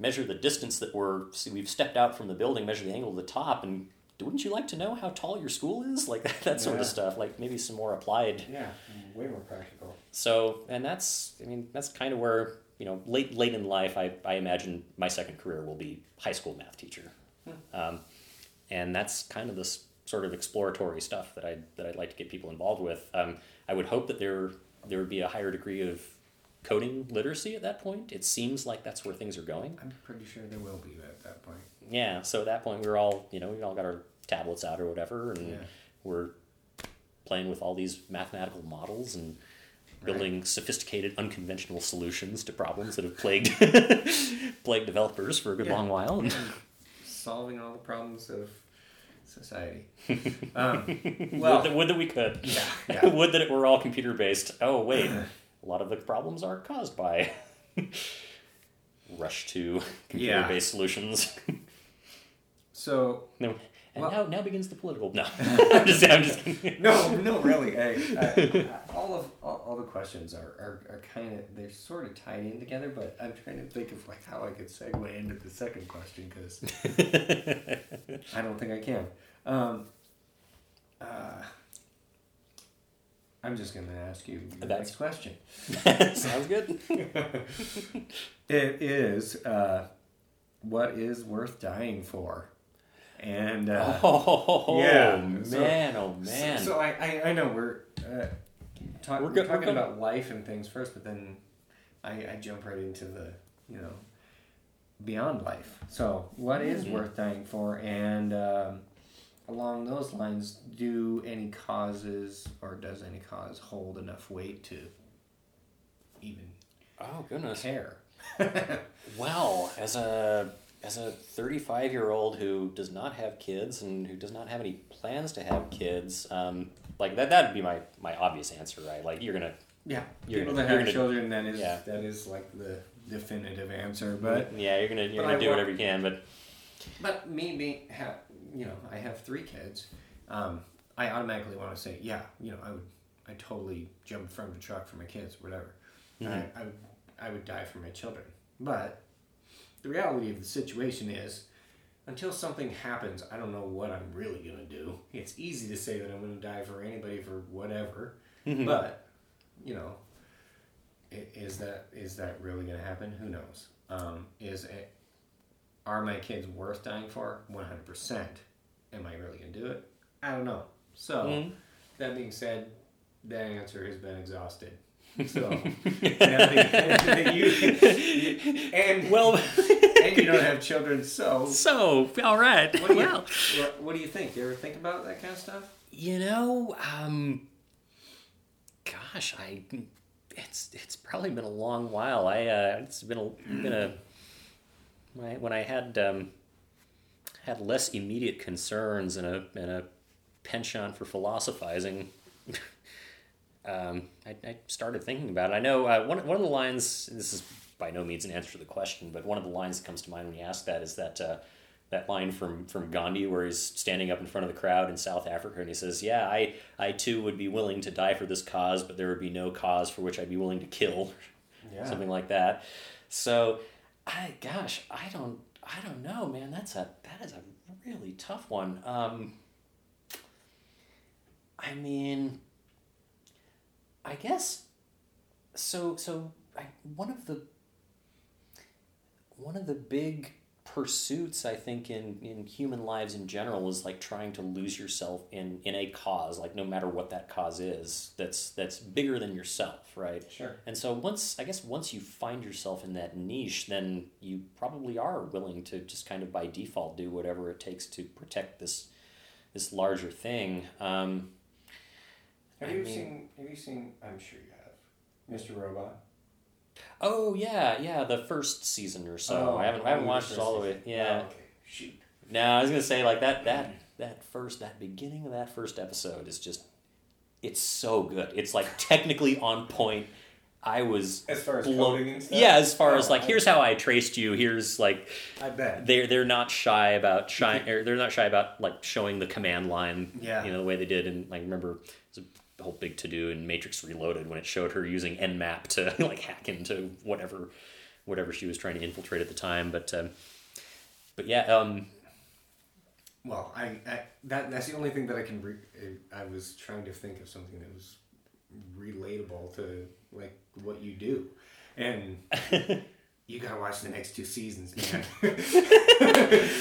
measure the distance that we're see we've stepped out from the building, measure the angle of the top, and wouldn't you like to know how tall your school is? Like that, that sort yeah. of stuff. Like maybe some more applied. Yeah, way more practical. So, and that's, I mean, that's kind of where, you know, late late in life, I, I imagine my second career will be high school math teacher. Hmm. Um, and that's kind of this sort of exploratory stuff that, I, that I'd like to get people involved with. Um, I would hope that there there would be a higher degree of coding literacy at that point. It seems like that's where things are going. I'm pretty sure there will be at that point. Yeah, so at that point, we were all, you know, we all got our tablets out or whatever, and yeah. we're playing with all these mathematical models and building right. sophisticated, unconventional solutions to problems that have plagued plagued developers for a good yeah. long while. And solving all the problems of society. Um, well, would that, would that we could. Yeah, yeah. Would that it were all computer-based. Oh, wait. A lot of the problems are caused by rush to computer-based yeah. solutions. So... No. And well, now, now begins the political. No, I'm just, I'm just kidding. No, no, really. I, I, I, all of all, all the questions are, are, are kind of they're sort of tied in together, but I'm trying to think of like how I could segue into the second question because I don't think I can. Um, uh, I'm just going to ask you the That's... next question. Sounds good. It is uh, what is worth dying for? And uh, oh yeah, man, so, oh man. So, so I, I, I know we're uh, talk, we're, go, we're talking we're about life and things first, but then I, I jump right into the you know beyond life. So what is mm-hmm. worth dying for? And um, along those lines, do any causes or does any cause hold enough weight to even oh goodness care? Well, as a As a thirty-five-year-old who does not have kids and who does not have any plans to have kids, um, like that that would be my, my obvious answer, right? Like you're gonna yeah, you're people gonna, that have gonna, children that is yeah. that is like the definitive answer, but yeah, you're gonna you're gonna I do whatever you can, but but me being ha- you know I have three kids, um, I automatically want to say yeah, you know I would I totally jump in front of a truck for my kids, whatever, mm-hmm. I, I would I would die for my children, but. The reality of the situation is, until something happens, I don't know what I'm really going to do. It's easy to say that I'm going to die for anybody for whatever, mm-hmm. but, you know, is that is that really going to happen? Who knows? Um, is it, are my kids worth dying for? one hundred percent. Am I really going to do it? I don't know. So, mm-hmm. that being said, that answer has been exhausted. So, and, you, and well, and you don't have children, so so all right. What do you, well, what do you think? You ever think about that kind of stuff? You know, um, gosh, I it's it's probably been a long while. I uh, it's been a been a when I, when I had um, had less immediate concerns and a and a penchant for philosophizing. um, I, I started thinking about it. I know uh, one, one of the lines, this is by no means an answer to the question, but one of the lines that comes to mind when you ask that is that uh, that line from, from Gandhi where he's standing up in front of the crowd in South Africa and he says, yeah, I, I too would be willing to die for this cause, but there would be no cause for which I'd be willing to kill. Yeah. Something like that. So, I gosh, I don't I don't know, man. That's a that is a really tough one. Um, I mean, I guess so so I, one of the one of the big pursuits, I think, in, in human lives in general is like trying to lose yourself in, in a cause, like no matter what that cause is, that's that's bigger than yourself, right? Sure. And so once, I guess once you find yourself in that niche, then you probably are willing to just kind of by default do whatever it takes to protect this this larger thing. Um, have I you mean, seen, have you seen, I'm sure you have, Mister Robot? Oh yeah, yeah, the first season or so. Oh, I haven't I haven't watched it all the way. Yeah. Oh, okay. Shoot. No, I was gonna say like that that that first that beginning of that first episode is just it's so good. It's like technically on point. I was as far as blown, coding and stuff? Yeah, as far oh, as like I here's bet. How I traced you, here's like I bet. They're they're not shy about shy or they're not shy about like showing the command line. Yeah. You know, the way they did and like remember it was a whole big to-do in Matrix Reloaded when it showed her using Nmap to like hack into whatever whatever she was trying to infiltrate at the time. But um, but yeah. Um, well, I, I that that's the only thing that I can... Re- I was trying to think of something that was relatable to like what you do. And... You gotta watch the next two seasons, man.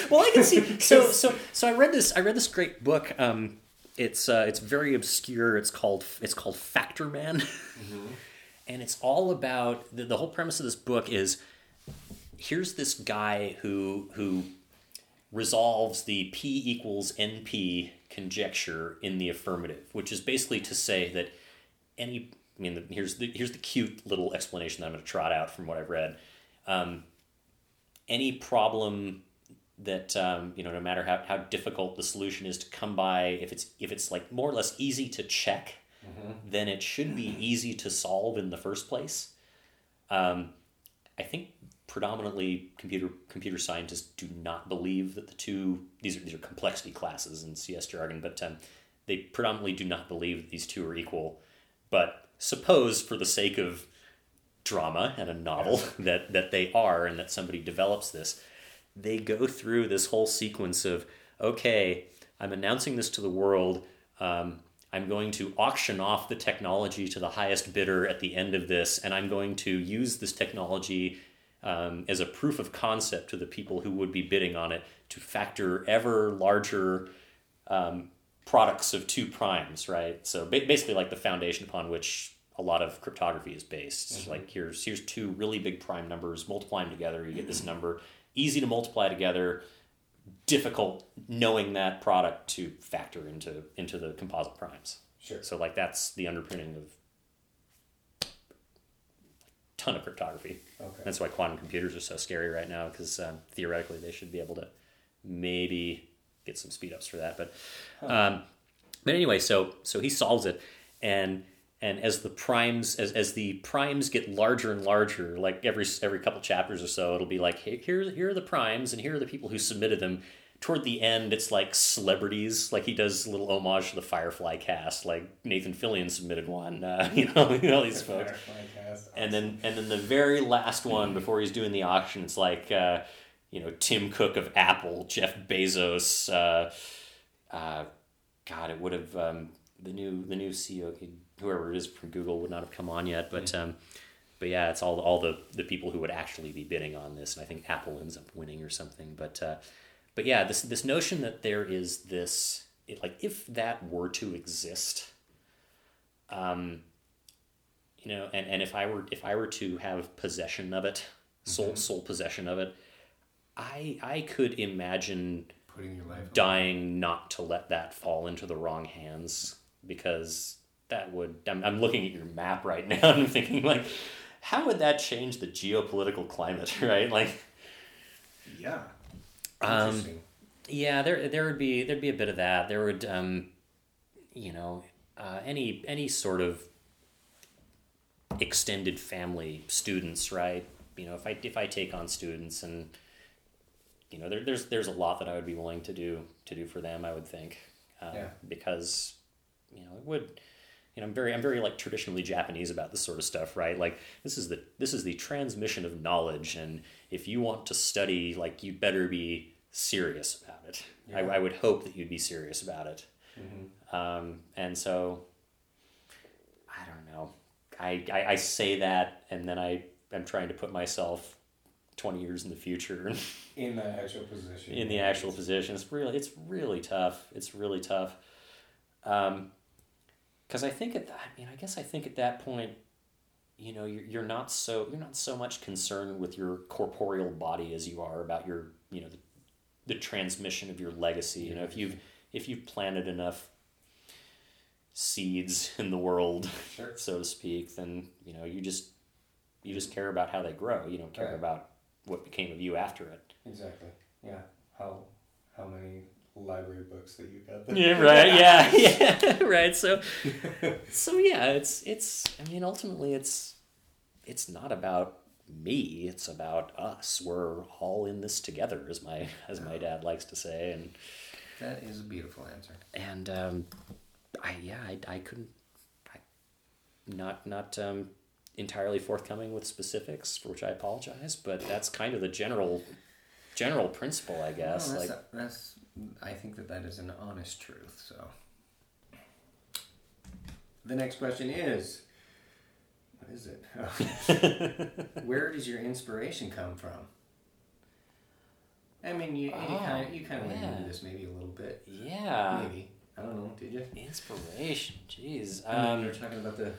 Well, I can see... So, so, so I read this I read this great book... Um, It's uh, it's very obscure. It's called it's called Factor Man, mm-hmm. and it's all about the, the whole premise of this book is here's this guy who who resolves the P equals N P conjecture in the affirmative, which is basically to say that any I mean the, here's the here's the cute little explanation that I'm going to trot out from what I've read. Um, any problem. That um, you know, no matter how, how difficult the solution is to come by, if it's if it's like more or less easy to check, mm-hmm. then it should be easy to solve in the first place. Um, I think predominantly computer computer scientists do not believe that the two these are these are complexity classes in C S jargon, but um, they predominantly do not believe that these two are equal. But suppose for the sake of drama and a novel that that they are, and that somebody develops this. They go through this whole sequence of, okay, I'm announcing this to the world. Um, I'm going to auction off the technology to the highest bidder at the end of this, and I'm going to use this technology um, as a proof of concept to the people who would be bidding on it to factor ever larger um, products of two primes, right? So ba- basically like the foundation upon which a lot of cryptography is based. Mm-hmm. Like here's here's two really big prime numbers, multiply them together, you get this number. Easy to multiply together, difficult knowing that product to factor into into the composite primes. Sure. So like that's the underpinning of a ton of cryptography. Okay. That's why quantum computers are so scary right now because um, theoretically they should be able to maybe get some speed ups for that. But huh. um, but anyway, so so he solves it and. And as the primes, as, as the primes get larger and larger, like every every couple chapters or so, it'll be like, hey, here here are the primes, and here are the people who submitted them. Toward the end, it's like celebrities. Like he does a little homage to the Firefly cast. Like Nathan Fillion submitted one. Uh, you know, you know all these folks. Firefly cast, awesome. And then and then the very last one before he's doing the auction, it's like, uh, you know, Tim Cook of Apple, Jeff Bezos. Uh, uh, God, it would have um, the new the new C E O. Whoever it is from Google would not have come on yet, but um, but yeah, it's all all the, the people who would actually be bidding on this, and I think Apple ends up winning or something. But uh, but yeah, this this notion that there is this it, like if that were to exist, um, you know, and, and if I were if I were to have possession of it, sole mm-hmm. sole possession of it, I I could imagine putting your life dying on. Not to let that fall into the wrong hands because. That would, I'm, I'm looking at your map right now and I'm thinking like, how would that change the geopolitical climate, right? Like, yeah. Um, yeah, there, there would be, there'd be a bit of that. There would, um, you know, uh, any any sort of extended family students, right? You know, if I if I take on students, and you know, there, there's there's a lot that I would be willing to do to do for them, I would think, um, yeah. because you know it would. You know, I'm very I'm very like traditionally Japanese about this sort of stuff, right? Like this is the this is the transmission of knowledge, and if you want to study, like you better be serious about it. Yeah. I, I would hope that you'd be serious about it. Mm-hmm. Um, and so, I don't know. I, I, I say that, and then I am trying to put myself twenty years in the future. In the actual position. In the actual position. It's really, it's really tough. It's really tough. Um, because I think at that, I mean, I guess I think at that point, you know, you're you're not so you're not so much concerned with your corporeal body as you are about your, you know, the, the transmission of your legacy. You know, if you've if you've planted enough seeds in the world, sure. so to speak, then you know you just you just care about how they grow. You don't care right. about what became of you after it. Exactly. Yeah. How how many library books that you got there? Yeah. Right. Yeah. Yeah. Right. So. So yeah, it's it's. I mean, ultimately, it's it's not about me, it's about us. We're all in this together, as my as my dad likes to say. And that is a beautiful answer. And um I yeah I, I couldn't I, not not um entirely forthcoming with specifics, for which I apologize, but that's kind of the general general principle, I guess. No, that's like a, that's I think that that is an honest truth. So the next question is, what is it? Oh. Where does your inspiration come from? I mean, you, you oh, kind of, you kind of yeah. went into this maybe a little bit. Yeah. Maybe. I don't know. Did you? Inspiration. Jeez. Um, I mean, you're talking about the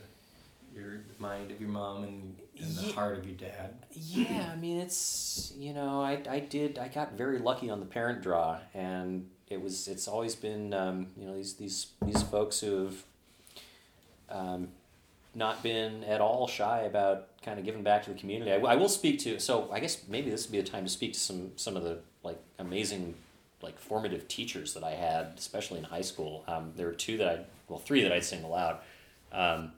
your mind of your mom and, and yeah, the heart of your dad. Yeah. I mean, it's, you know, I I did I got very lucky on the parent draw, and it was it's always been um, you know these these these folks who have. Um, not been at all shy about kind of giving back to the community. I, I will speak to, so I guess maybe this would be a time to speak to some, some of the like amazing, like formative teachers that I had, especially in high school. Um, there were two that I, well, three that I'd single out. Um,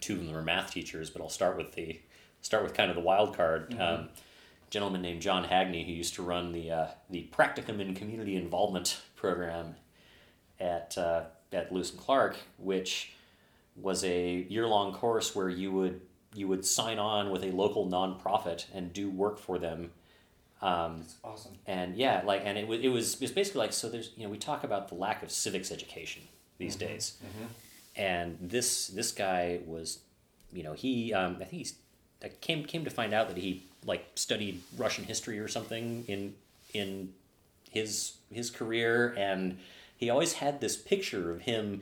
two of them were math teachers, but I'll start with the, start with kind of the wild card. Mm-hmm. Um, a gentleman named John Hagney, who used to run the, uh, the Practicum in Community Involvement program at, uh, at Lewis and Clark, which was a year-long course where you would you would sign on with a local nonprofit and do work for them. Um, That's awesome. And yeah, like, and it was it was it was basically like, so there's, you know, we talk about the lack of civics education these mm-hmm. days, mm-hmm. and this this guy was, you know, he um, I think he's I came came to find out that he like studied Russian history or something in in his his career, and he always had this picture of him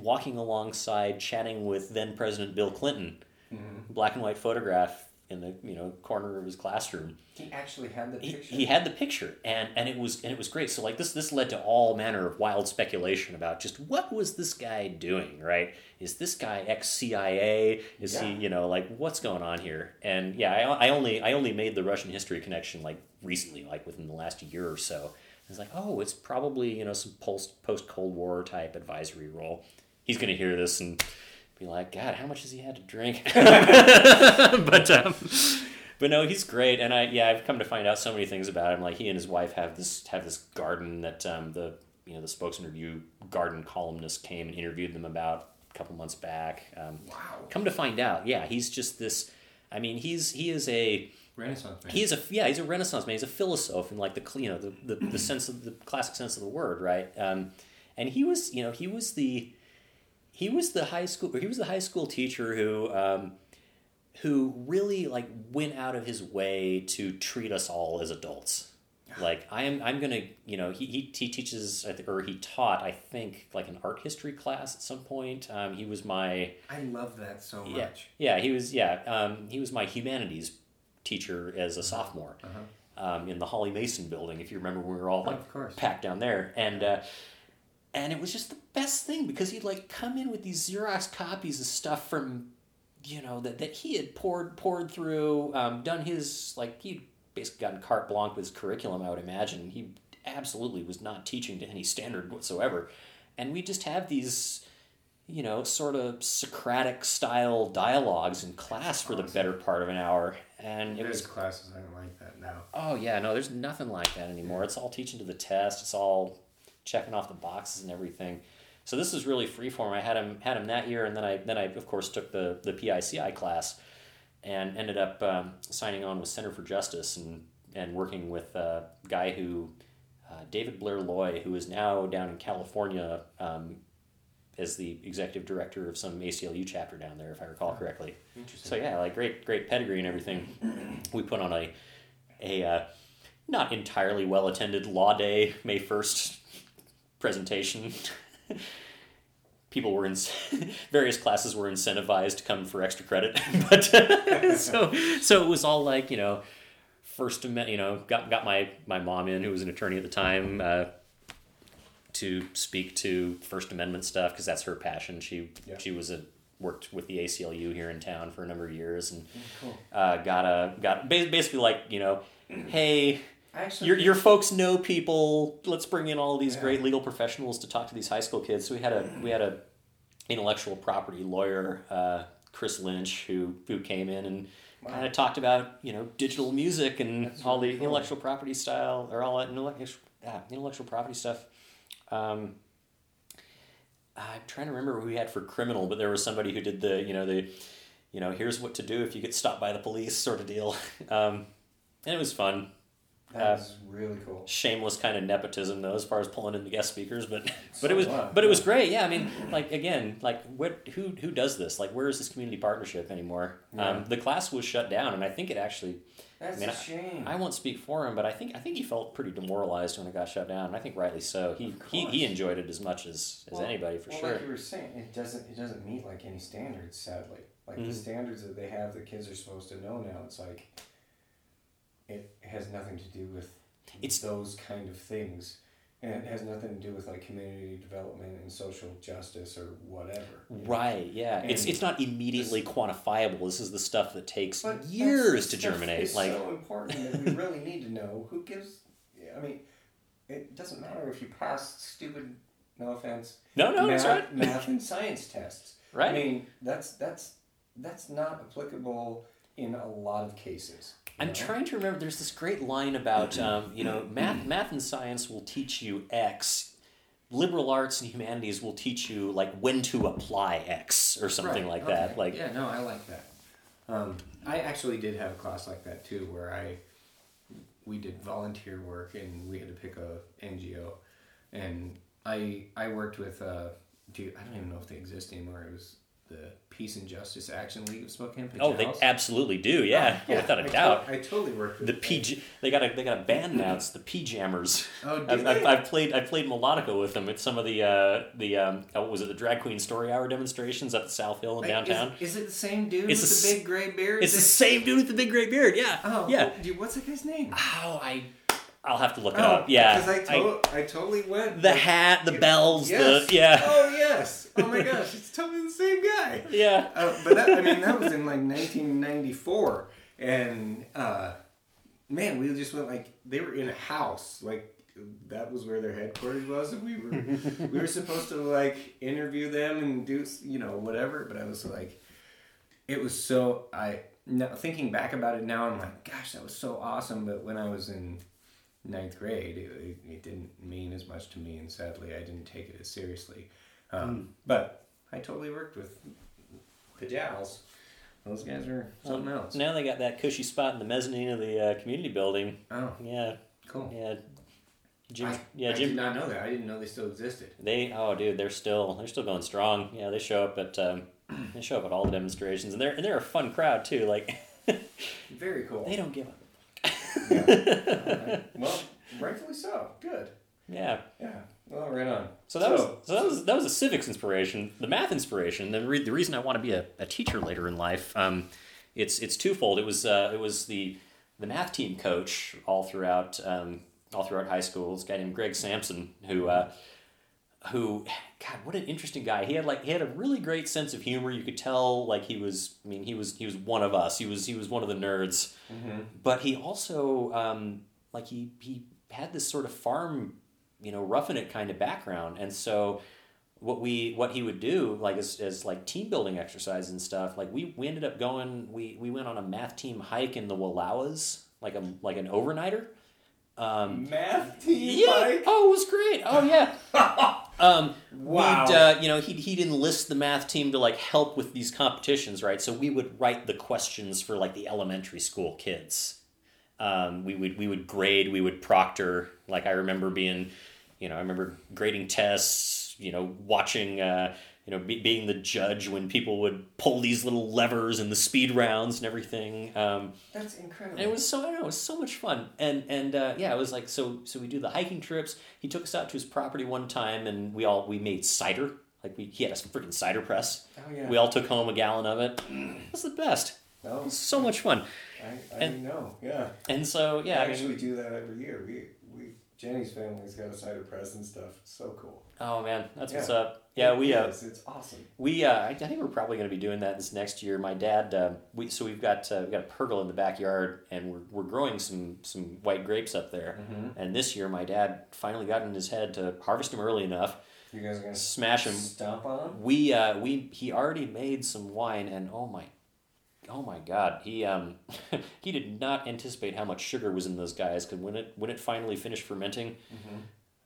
walking alongside, chatting with then President Bill Clinton, mm-hmm. black and white photograph in the you know corner of his classroom. He actually had the picture. He, he had the picture, and, and it was and it was great. So like this this led to all manner of wild speculation about just what was this guy doing, right? Is this guy ex C I A? Is yeah. he you know like what's going on here? And yeah, I, I only I only made the Russian history connection like recently, like within the last year or so. It's like oh, it's probably you know some post post Cold War type advisory role. He's going to hear this and be like, God, how much has he had to drink? but um, but no, he's great. And I yeah, I've come to find out so many things about him. Like he and his wife have this have this garden that um, the you know the Spokes Review garden columnist came and interviewed them about a couple months back. Um, wow. Come to find out, yeah, he's just this. I mean, he's he is a Renaissance man. He is a yeah, he's a Renaissance man. He's a philosopher in like the you know the the, the sense of the classic sense of the word, right? Um, and he was you know he was the He was the high school. He was the high school teacher who, um, who really like went out of his way to treat us all as adults. Like I am, I'm gonna, you know, he he, he teaches or he taught, I think, like an art history class at some point. Um, he was my. I love that so yeah, much. Yeah, he was. Yeah, um, he was my humanities teacher as a sophomore, uh-huh. um, in the Holly Mason building. If you remember, we were all like oh, packed down there, and. Uh, And it was just the best thing because he'd like come in with these Xerox copies of stuff from, you know, that, that he had poured poured through, um, done his, like he'd basically gotten carte blanche with his curriculum, I would imagine. He absolutely was not teaching to any standard whatsoever. And we just have these, you know, sort of Socratic-style dialogues in class for awesome. the better part of an hour. And it there's was classes I don't like that now. Oh, yeah, no, there's nothing like that anymore. It's all teaching to the test. It's all checking off the boxes and everything. So this is really freeform. I had him had him that year, and then I then I of course took the the P I C I class, and ended up um, signing on with Center for Justice and and working with a guy who, uh, David Blair Loy, who is now down in California, um, as the executive director of some A C L U chapter down there, if I recall correctly. Interesting. So yeah, like great great pedigree and everything. We put on a a uh, not entirely well attended Law Day May first presentation. People were in various classes were incentivized to come for extra credit, but so so it was all like, you know, first you know got got my my mom in, who was an attorney at the time, uh, to speak to First Amendment stuff because that's her passion. She yeah. she was a worked with the A C L U here in town for a number of years and cool. uh, got a got basically like, you know, hey. Actually, your your folks know people. Let's bring in all these yeah. great legal professionals to talk to these high school kids. So we had a we had a intellectual property lawyer, uh, Chris Lynch, who who came in and wow. kind of talked about, you know, digital music and That's all really the cool. intellectual property style or all that intellectual ah, intellectual property stuff. Um, I'm trying to remember who we had for criminal, but there was somebody who did the you know the, you know here's what to do if you get stopped by the police sort of deal, um, and it was fun. That's uh, really cool. Shameless kind of nepotism, though, as far as pulling in the guest speakers, but but it was wow. but it was great. Yeah, I mean, like again, like what who who does this? Like, where is this community partnership anymore? Yeah. Um, the class was shut down, and I think it actually. That's I mean, a shame. I, I won't speak for him, but I think I think he felt pretty demoralized when it got shut down, and I think rightly so. He he, he enjoyed it as much as, as well, anybody for well, sure. Like you were saying, it doesn't it doesn't meet like any standards, sadly. Like mm-hmm. the standards that they have, the kids are supposed to know now. It's like. It has nothing to do with it's, those kind of things. And it has nothing to do with like community development and social justice or whatever. Right, know? yeah. And it's it's not immediately this, quantifiable. This is the stuff that takes years to germinate. It's like, so important that we really need to know who gives... I mean, it doesn't matter if you pass stupid, no offense... No, no, math, that's right. math and science tests. Right. I mean, that's that's that's not applicable in a lot of cases. I'm trying to remember, there's this great line about, um, you know, math math and science will teach you X. Liberal arts and humanities will teach you, like, when to apply X or something right. like okay. that. Like, yeah, no, I like that. Um, I actually did have a class like that, too, where I we did volunteer work and we had to pick a N G O. And I I worked with, uh, dude, I don't even know if they exist anymore, it was... the Peace and Justice Action League of Spokane Picture House. Oh, they absolutely do, yeah, oh, yeah. without a I doubt. To- I totally worked with the P. G- they got a they got a band now. It's the P-Jammers. Oh, did I, they? I, I played I played melodica with them at some of the uh, the um, what was it the Drag Queen Story Hour demonstrations at the South Hill in downtown. Is, is it the same dude it's with a, the big gray beard? It's that... the same dude with the big gray beard. Yeah. Oh, yeah. Well, dude, what's the guy's name? Oh, I. I'll have to look it oh, up. Yeah, because I, to- I, I totally went. The like, hat, the bells, yes. the yeah. Oh yes! Oh my gosh, it's totally the same guy. Yeah, uh, but that, I mean that was in like nineteen ninety-four, and uh, man, we just went like they were in a house, like that was where their headquarters was, and we were we were supposed to like interview them and do you know whatever. But I was like, it was so I now, thinking back about it now, I'm like, gosh, that was so awesome. But when I was in ninth grade, it, it didn't mean as much to me, and sadly I didn't take it as seriously. Um, mm. But I totally worked with the Jowls. Those guys are something well, else. Now they got that cushy spot in the mezzanine of the uh, community building. Oh, yeah, cool. Yeah, Jim. I, yeah, I Jim. Did not know that. I didn't know they still existed. They oh, dude, they're still they're still going strong. Yeah, they show up at um, they show up at all the demonstrations, and they're and they're a fun crowd too. Like, very cool. They don't give up. Yeah. Right. Well, rightfully so. Good. Yeah. Yeah. Well, right on. So that so, was so that was that was a civics inspiration, the math inspiration. The re- the reason I want to be a, a teacher later in life, um, it's it's twofold. It was uh, it was the the math team coach all throughout um, all throughout high school. This guy named Greg Sampson, who uh, who God, what an interesting guy. He had like he had a really great sense of humor. You could tell like he was. I mean, he was he was one of us. He was he was one of the nerds. Mm-hmm. But he also um, like he he had this sort of farm. you know, roughing it kind of background. And so what we what he would do, like as, as like team building exercises and stuff, like we, we ended up going we, we went on a math team hike in the Wallawas, like a like an overnighter. Um, math team yeah. hike? Oh, it was great. Oh yeah. Um, wow. We'd, uh, you know, he'd, he'd enlist the math team to, like, help with these competitions, right? So we would write the questions for, like, the elementary school kids. Um, we would, we would grade, we would proctor. Like, I remember being, you know, I remember grading tests, you know, watching, uh, you know, be, being the judge when people would pull these little levers and the speed rounds and everything. Um, That's incredible. And it was so, I don't know, it was so much fun. And, and, uh, yeah, it was like, so, so we do the hiking trips. He took us out to his property one time and we all, we made cider. Like we, he had a freaking cider press. Oh yeah. We all took home a gallon of it. It was the best. Oh. It was so much fun. I, I and, know. Yeah. And so, yeah. I actually I mean, do that every year. We, we, Jenny's family's got a cider press and stuff. It's so cool. Oh man, that's yeah. what's up. Yeah, we uh, yes, it's awesome. We uh, I think we're probably going to be doing that this next year. My dad, uh, we so we've got uh, we've got a pergola in the backyard, and we're we're growing some some white grapes up there. Mm-hmm. And this year, my dad finally got in his head to harvest them early enough. You guys are going to smash them. Stomp on them? We uh we he already made some wine, and oh my, oh my God, he um he did not anticipate how much sugar was in those guys. Because when it when it finally finished fermenting. Mm-hmm.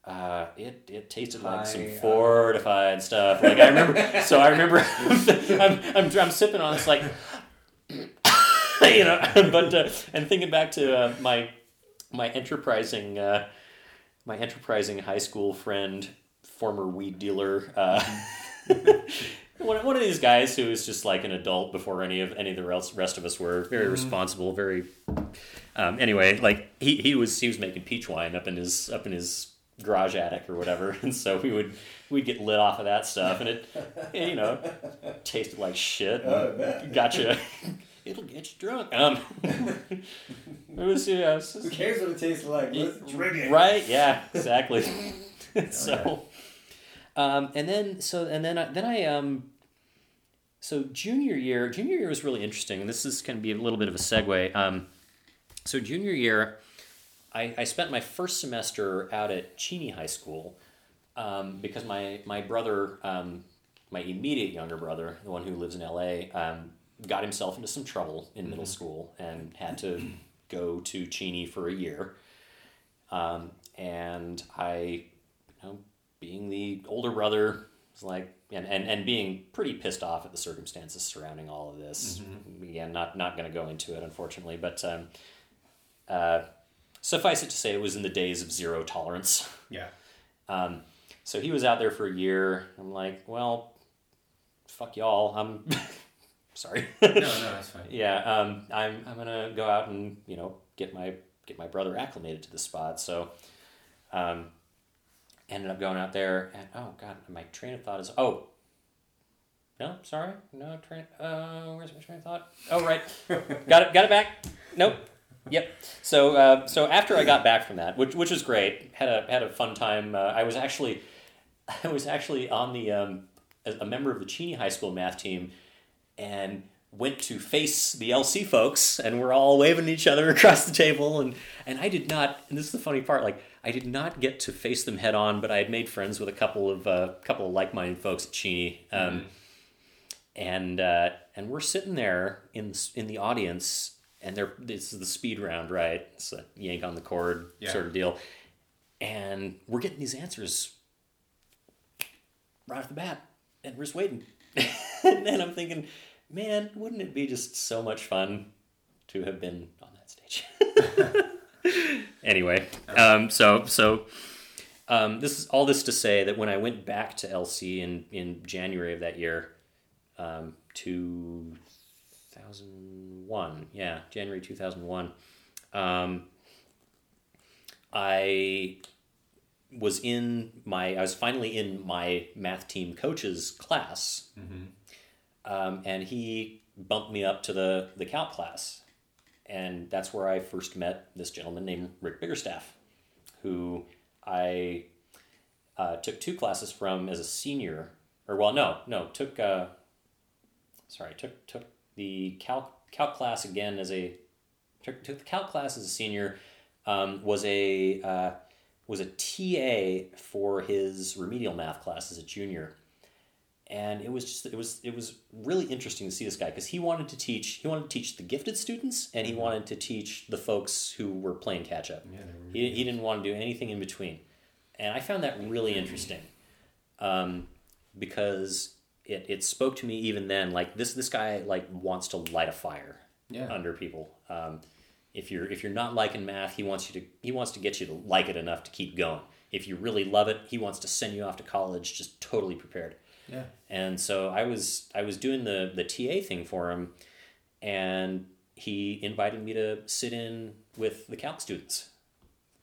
Uh, it, it tasted like I, some fortified uh, stuff. Like I remember, so I remember I'm, I'm, I'm sipping on this like, you know, but, uh, and thinking back to, uh, my, my enterprising, uh, my enterprising high school friend, former weed dealer, uh, one, one of these guys who was just like an adult before any of, any of the rest of us were very mm. responsible, very, um, anyway, like he, he was, he was making peach wine up in his, up in his garage attic or whatever, and so we would we'd get lit off of that stuff, and it, you know, tasted like shit. Oh, gotcha. It'll get you drunk. Um, it was yeah. It was just, who cares what it tastes like? Let's drink it. Right? Yeah. Exactly. So, um, and then so and then I, then I um. So junior year, junior year was really interesting, and this is going to be a little bit of a segue. Um, so junior year. I, I spent my first semester out at Cheney High School um, because my my brother, um, my immediate younger brother, the one who lives in L A, um, got himself into some trouble in middle school and had to go to Cheney for a year. Um, and I, you know, being the older brother, was like, and, and, and being pretty pissed off at the circumstances surrounding all of this. Mm-hmm. Yeah, not not going to go into it, unfortunately, but. Um, uh, Suffice it to say, it was in the days of zero tolerance. Yeah. Um, so he was out there for a year. I'm like, well, fuck y'all. I'm sorry. No, no, that's fine. Yeah. Um, I'm I'm gonna go out and, you know, get my get my brother acclimated to the spot. So, um, ended up going out there, and oh god, my train of thought is oh. No, sorry, no train. Uh, where's my train of thought? Oh right, got it, got it back. Nope. Yep. So uh, so after I got back from that, which which was great, had a had a fun time. Uh, I was actually, I was actually on the um, a member of the Cheney High School math team, and went to face the L C folks, and we're all waving at each other across the table, and and I did not. And this is the funny part. Like I did not get to face them head on, but I had made friends with a couple of uh, couple of like minded folks at Cheney, um, mm-hmm. and uh, and we're sitting there in in the audience. And they're this is the speed round, right? It's a yank on the cord yeah. sort of deal. And we're getting these answers right off the bat. And we're just waiting. And then I'm thinking, man, wouldn't it be just so much fun to have been on that stage? Anyway, um, so so um, this is all this to say that when I went back to L C in, in January of that year, um, to... two thousand one, yeah, January two thousand one. Um, I was in my, I was finally in my math team coach's class, mm-hmm. um, and he bumped me up to the the calc class, and that's where I first met this gentleman named Rick Biggerstaff, who I uh, took two classes from as a senior, or well, no, no, took uh, sorry, took took. The calc calc class again as a took the calc class as a senior um, was a uh, was a T A for his remedial math class as a junior, And it was just it was it was really interesting to see this guy, because he wanted to teach he wanted to teach the gifted students, and he wanted to teach the folks who were playing catch up. Yeah, he he didn't want to do anything in between, and I found that really interesting, um, because it, it spoke to me even then. Like this this guy like wants to light a fire yeah. under people. Um, if you're if you're not liking math, he wants you to he wants to get you to like it enough to keep going. If you really love it, he wants to send you off to college just totally prepared. Yeah. And so I was I was doing the, the T A thing for him, and he invited me to sit in with the calc students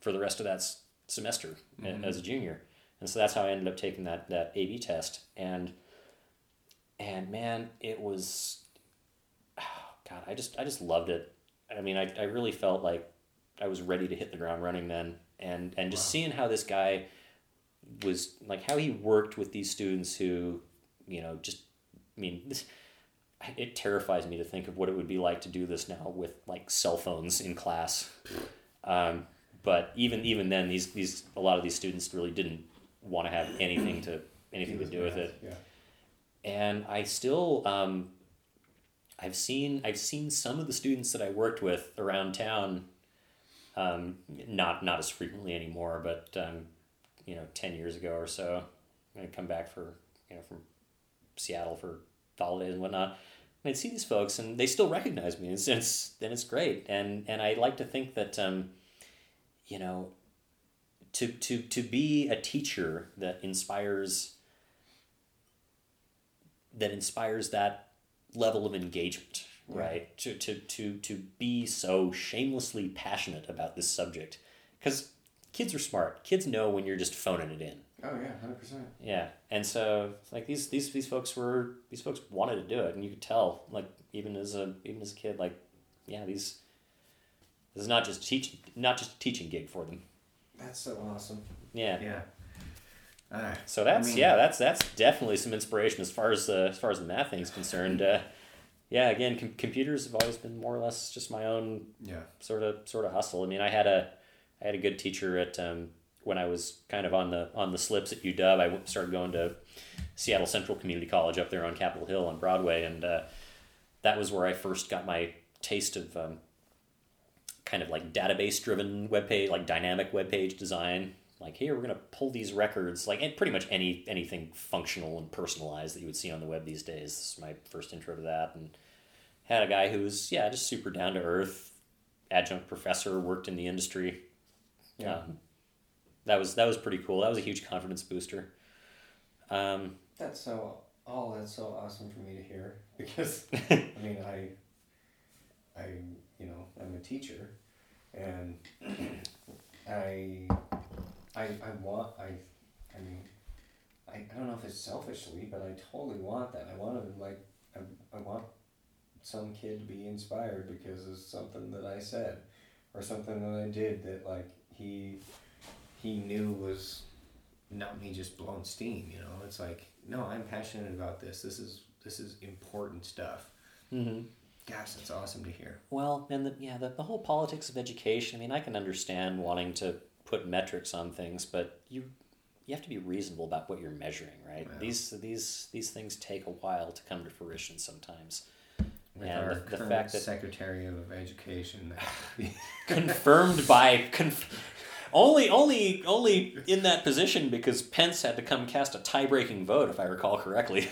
for the rest of that s- semester mm-hmm. as a junior. And so that's how I ended up taking that, that A B test. And and man, it was oh God, I just I just loved it. I mean, I, I really felt like I was ready to hit the ground running then, and, and just wow. seeing how this guy was, like how he worked with these students who, you know, just, I mean, this, it terrifies me to think of what it would be like to do this now with like cell phones in class. Um, but even, even then these, these, a lot of these students really didn't want to have anything to, anything to do with it. Yeah. And I still, um, I've seen, I've seen some of the students that I worked with around town, um, not, not as frequently anymore, but, um, you know, ten years ago or so, I'd come back for, you know, from Seattle for holidays and whatnot. And I'd see these folks and they still recognize me, and it's, and it's great. And, and I like to think that, um, you know, to, to, to be a teacher that inspires, that inspires that level of engagement, right? right? To, to, to, to be so shamelessly passionate about this subject, because kids are smart. Kids know when you're just phoning it in. Oh yeah, hundred percent. Yeah, and so like these these these folks were these folks wanted to do it, and you could tell. Like even as a even as a kid, like yeah, these this is not just teach not just a teaching gig for them. That's so awesome. Yeah. Yeah. Uh, so that's I mean, yeah that's that's definitely some inspiration as far as the as far as the math thing is concerned. Uh, yeah, again, com- computers have always been more or less just my own yeah sort of sort of hustle. I mean, I had a. I had a good teacher at um, when I was kind of on the on the slips at U W. I started going to Seattle Central Community College up there on Capitol Hill on Broadway, and uh, that was where I first got my taste of um, kind of like database-driven webpage, like dynamic webpage design. Like here, we're gonna pull these records, like and pretty much any anything functional and personalized that you would see on the web these days. This is my first intro to that, and had a guy who was yeah just super down to earth, adjunct professor, worked in the industry. Yeah, um, that was that was pretty cool. That was a huge confidence booster. Um, that's so oh, that's so awesome for me to hear, because I mean I, I you know I'm a teacher, and I, I I want I, I mean, I, I don't know if it's selfishly, but I totally want that. I want to like I I want some kid to be inspired because of something that I said, or something that I did that like. He he knew was not me just blowing steam, you know. It's like, no, I'm passionate about this. This is this is important stuff. Mm-hmm. Gosh, that's awesome to hear. Well, and the, yeah, the, the whole politics of education, I mean, I can understand wanting to put metrics on things, but you you have to be reasonable about what you're measuring, right? Well, these these these things take a while to come to fruition sometimes. With and our the, the current fact that Secretary of Education confirmed by conf- only only only in that position because Pence had to come cast a tie-breaking vote, if I recall correctly.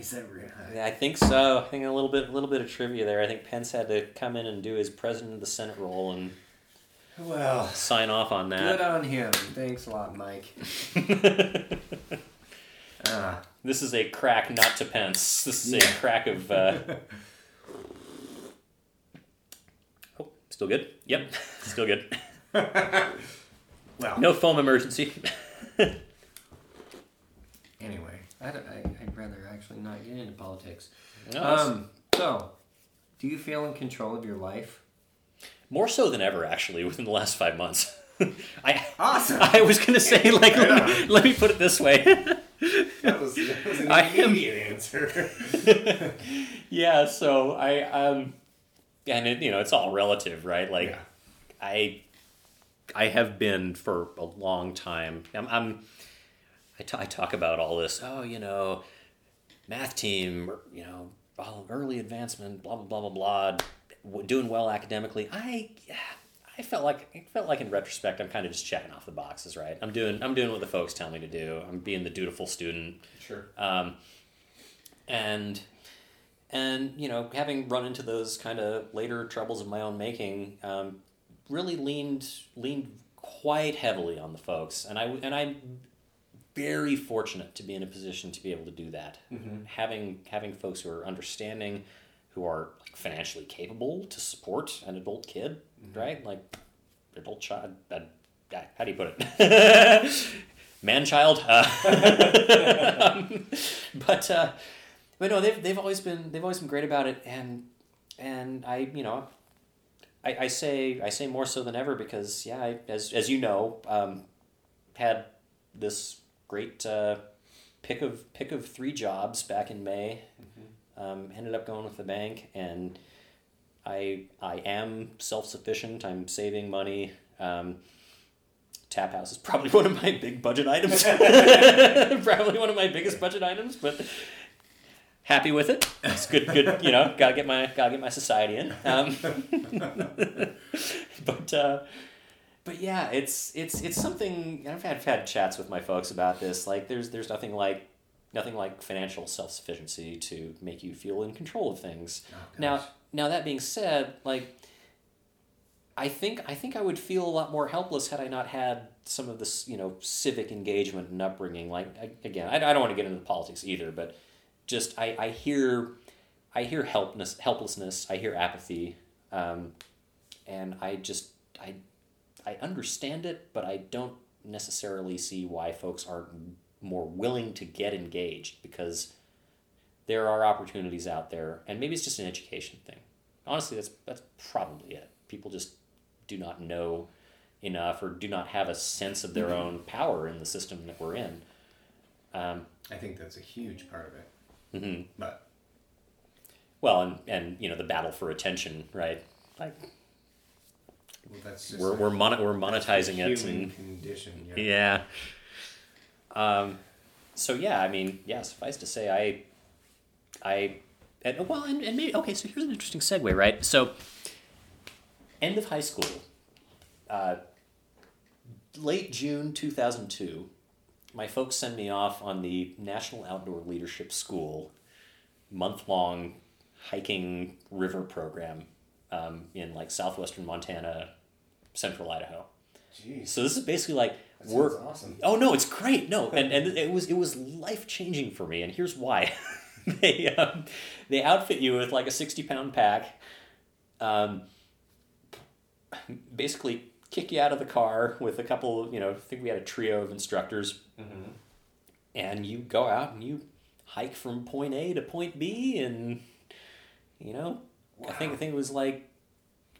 Is that real? Yeah, I think so. I think a little bit a little bit of trivia there. I think Pence had to come in and do his president of the Senate role and well sign off on that. Good on him. Thanks a lot, Mike. Uh, this is a crack not to Pence. This is yeah. a crack of... Uh... Oh, still good? Yep, still good. Well, no foam emergency. Anyway, I'd, I'd rather actually not get into politics. No, um, so, do you feel in control of your life? More so than ever, actually, within the last five months. I, awesome! I was going to say, like, right let, me, let me put it this way. That was, that was an immediate am, answer. Yeah, so I um, and it you know it's all relative, right? Like, yeah. I I have been for a long time. I'm, I'm I I, t- I talk about all this, oh, you know, math team, you know, early advancement, blah, blah, blah, blah, blah, doing well academically. I, I felt like, I felt like in retrospect, I'm kind of just checking off the boxes, right? I'm doing, I'm doing what the folks tell me to do. I'm being the dutiful student. Sure. Um, and, and, you know, having run into those kind of later troubles of my own making, um, really leaned, leaned quite heavily on the folks. And I, and I, very fortunate to be in a position to be able to do that. Mm-hmm. Having having folks who are understanding, who are like financially capable to support an adult kid, mm-hmm. right? Like adult child, uh, how do you put it? Man child. Uh, um, but uh, but no, they've they've always been they've always been great about it, and and I you know, I, I say I say more so than ever because yeah, I, as as you know, um, had this. Great uh, pick of pick of three jobs back in May. Mm-hmm. Um, ended up going with the bank, and I I am self sufficient. I'm saving money. Um, Tap House is probably one of my big budget items. Probably one of my biggest budget items, but happy with it. It's good. Good. You know, gotta get my gotta get my society in. Um, but. Uh, But yeah, it's it's it's something I've had I've had chats with my folks about this. Like there's there's nothing like nothing like financial self-sufficiency to make you feel in control of things. Oh, now now that being said, like I think I think I would feel a lot more helpless had I not had some of this, you know, civic engagement and upbringing. Like I, again, I, I don't want to get into politics either, but just I, I hear I hear helplessness, helplessness, I hear apathy, um, and I just I I understand it, but I don't necessarily see why folks aren't more willing to get engaged because there are opportunities out there, and maybe it's just an education thing. Honestly, that's that's probably it. People just do not know enough or do not have a sense of their mm-hmm. own power in the system that we're in. Um, I think that's a huge part of it. Mm-hmm. But well, and, and you know, the battle for attention, right? Like. Well, that's just we're a, we're, mon- we're monetizing that's a human it. And, condition. Yeah. yeah. Um, so yeah, I mean, yeah. Suffice to say, I, I, and, well, and, and maybe okay. So here's an interesting segue, right? So, end of high school, uh, late June two thousand two, my folks send me off on the National Outdoor Leadership School month long hiking river program. Um, in like southwestern Montana, central Idaho. Jeez. So this is basically like that we're. Sounds awesome. Oh no, it's great. No, and and it was it was life changing for me, and here's why. They um, they outfit you with like a sixty pound pack, um, basically kick you out of the car with a couple of, you know, I think we had a trio of instructors, mm-hmm. and you go out and you hike from point A to point B, and you know. Wow. I think I think it was like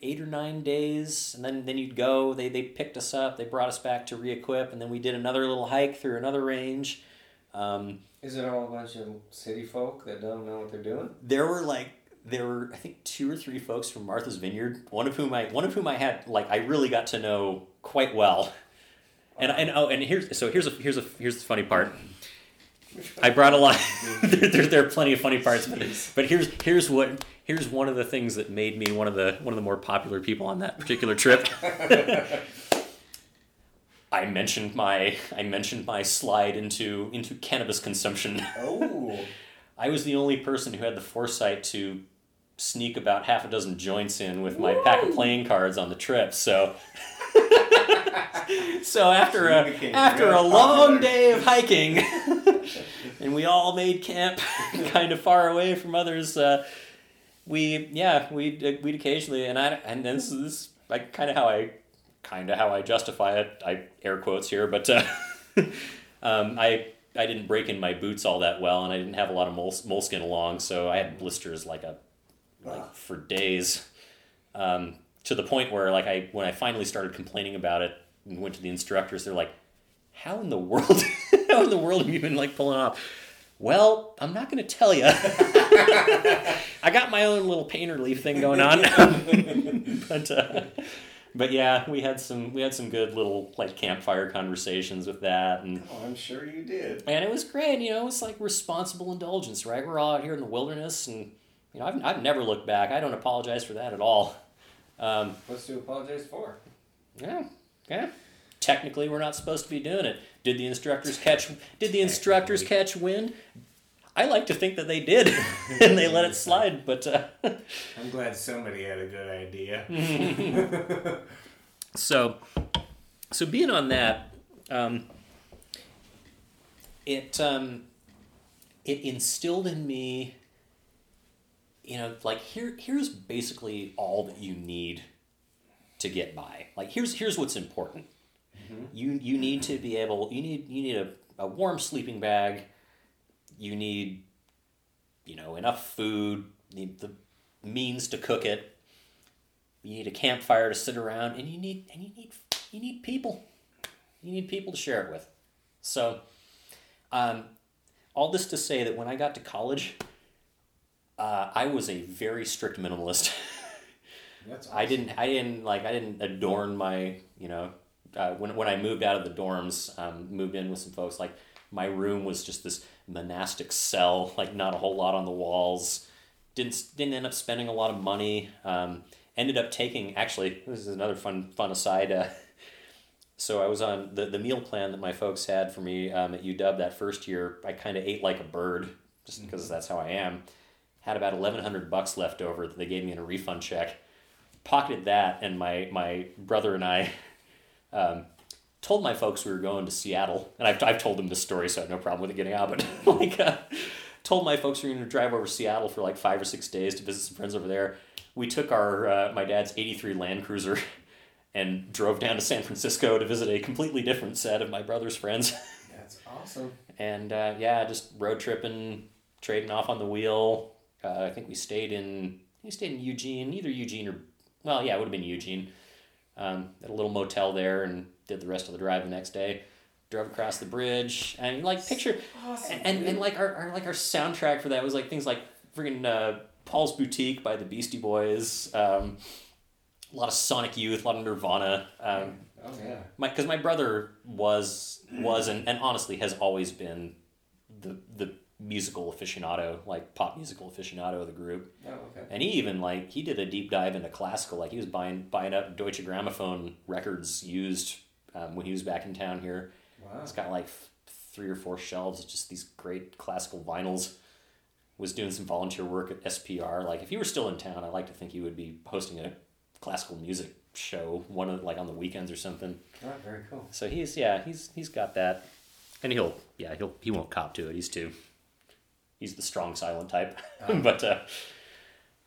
eight or nine days, and then, then you'd go. They they picked us up. They brought us back to re-equip, and then we did another little hike through another range. Um, Is it all a bunch of city folk that don't know what they're doing? There were like there were I think two or three folks from Martha's Vineyard. One of whom I one of whom I had like I really got to know quite well. And and oh and here's so here's a here's a here's the funny part. I brought a lot. there, there, there are plenty of funny parts, but, but here's here's what here's one of the things that made me one of the one of the more popular people on that particular trip. I mentioned my I mentioned my slide into into cannabis consumption. Oh, I was the only person who had the foresight to sneak about half a dozen joints in with my Whoa. pack of playing cards on the trip. So. So after a after a long day of hiking, and we all made camp kind of far away from others, uh, we yeah we we'd occasionally and I and this is like kind of how I kind of how I justify it. I air quotes here, but uh, um, I I didn't break in my boots all that well, and I didn't have a lot of mole, moleskin along, so I had blisters like a like for days. Um, To the point where, like, I when I finally started complaining about it and went to the instructors, they're like, "How in the world? How in the world have you been like pulling off?" Well, I'm not going to tell you. I got my own little pain relief thing going on, but uh, But yeah, we had some we had some good little like campfire conversations with that, and oh, I'm sure you did. And it was great, you know. It's like responsible indulgence, right? We're all out here in the wilderness, and you know, I've I've never looked back. I don't apologize for that at all. Um, What's to apologize for? Yeah, yeah. Technically, we're not supposed to be doing it. Did the instructors catch? Did the instructors catch wind? I like to think that they did, and they let it slide, but... Uh, I'm glad somebody had a good idea. so, so being on that, um, it um, it instilled in me, you know, like, here here's basically all that you need to get by. Like, here's here's what's important. Mm-hmm. You you need to be able, you need, you need a, a warm sleeping bag. You need, you know, enough food, need the means to cook it. You need a campfire to sit around, and you need and you need you need people. You need people to share it with. So, um, all this to say that when I got to college, uh, I was a very strict minimalist. That's awesome. I didn't I didn't like I didn't adorn my, you know, uh, when when I moved out of the dorms, um, moved in with some folks, like, my room was just this monastic cell, like not a whole lot on the walls. Didn't didn't end up spending a lot of money. Um, ended up taking, actually, this is another fun fun aside. Uh, so I was on the, the meal plan that my folks had for me um, at U W that first year. I kind of ate like a bird, just because mm-hmm. that's how I am. Had about eleven hundred bucks left over that they gave me in a refund check. Pocketed that, and my, my brother and I... Um, told my folks we were going to Seattle, and I've I've told them this story, so I have no problem with it getting out, but like, uh, told my folks we were going to drive over to Seattle for like five or six days to visit some friends over there. We took our, uh, my dad's eighty-three Land Cruiser and drove down to San Francisco to visit a completely different set of my brother's friends. That's awesome. And uh, yeah, just road tripping, trading off on the wheel. Uh, I think we stayed in, we stayed in Eugene, either Eugene or, well, yeah, it would have been Eugene. Um, at a little motel there, and did the rest of the drive the next day. Drove across the bridge, and like picture, awesome, and, and and like our, our like our soundtrack for that was like things like friggin' uh, Paul's Boutique by the Beastie Boys, um, a lot of Sonic Youth, a lot of Nirvana. Um, oh yeah. My, because my brother was was and, and honestly has always been the the musical aficionado, like pop musical aficionado of the group. Oh, okay. And he even like he did a deep dive into classical. Like he was buying buying up Deutsche Grammophon records used um, when he was back in town here. Wow. It's got like f- three or four shelves of just these great classical vinyls. Was doing some volunteer work at S P R. Like if he were still in town, I like to think he would be hosting a classical music show one of like on the weekends or something. Oh, very cool. So he's yeah he's he's got that, and he'll yeah he'll he won't cop to it. He's too. He's the strong, silent type, um, but uh,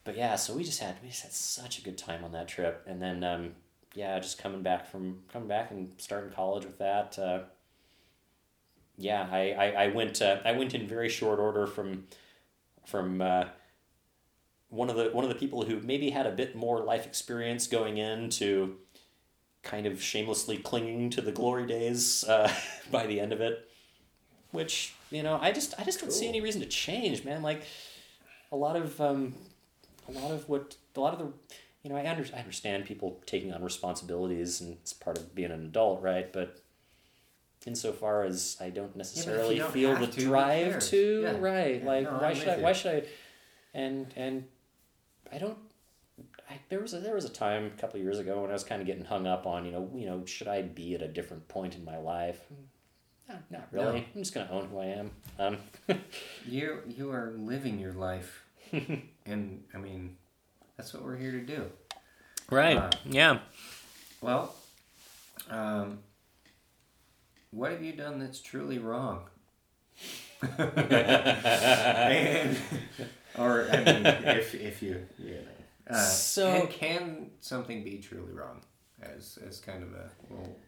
but yeah. So we just had we just had such a good time on that trip, and then um, yeah, just coming back from coming back and starting college with that. Uh, yeah, I I, I went uh, I went in very short order from from uh, one of the one of the people who maybe had a bit more life experience going in to kind of shamelessly clinging to the glory days uh, by the end of it, which. You know, I just I just don't cool. see any reason to change, man. Like, a lot of um, a lot of what a lot of the, you know, I, under, I understand people taking on responsibilities, and it's part of being an adult, right? But insofar as I don't necessarily yeah, don't feel the to, drive to, yeah. right? Yeah, like, no, why I'm should I? You. Why should I? And and I don't. I, there was a, there was a time a couple of years ago when I was kind of getting hung up on, you know, you know, should I be at a different point in my life? No, not really. No. I'm just gonna own who I am. Um, you you are living your life, and I mean, that's what we're here to do. Right. Uh, yeah. Well, um, what have you done that's truly wrong? and, or I mean, if if you you know, uh, so can something be truly wrong? As as kind of a little.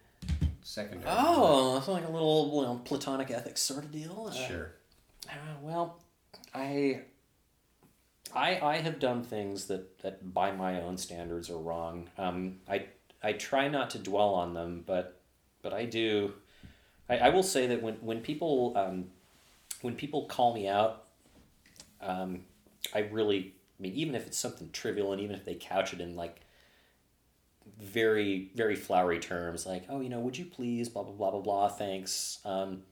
Secondary. Oh, it's like a little, you know, platonic ethics sort of deal. Uh, sure. Uh, well, I, I, I have done things that, that by my own standards are wrong. Um, I, I try not to dwell on them, but, but I do. I, I will say that when when people, um, when people call me out, um, I really, I mean, even if it's something trivial, and even if they couch it in like, very, very flowery terms like, oh, you know, would you please, blah, blah, blah, blah, blah, thanks. Um,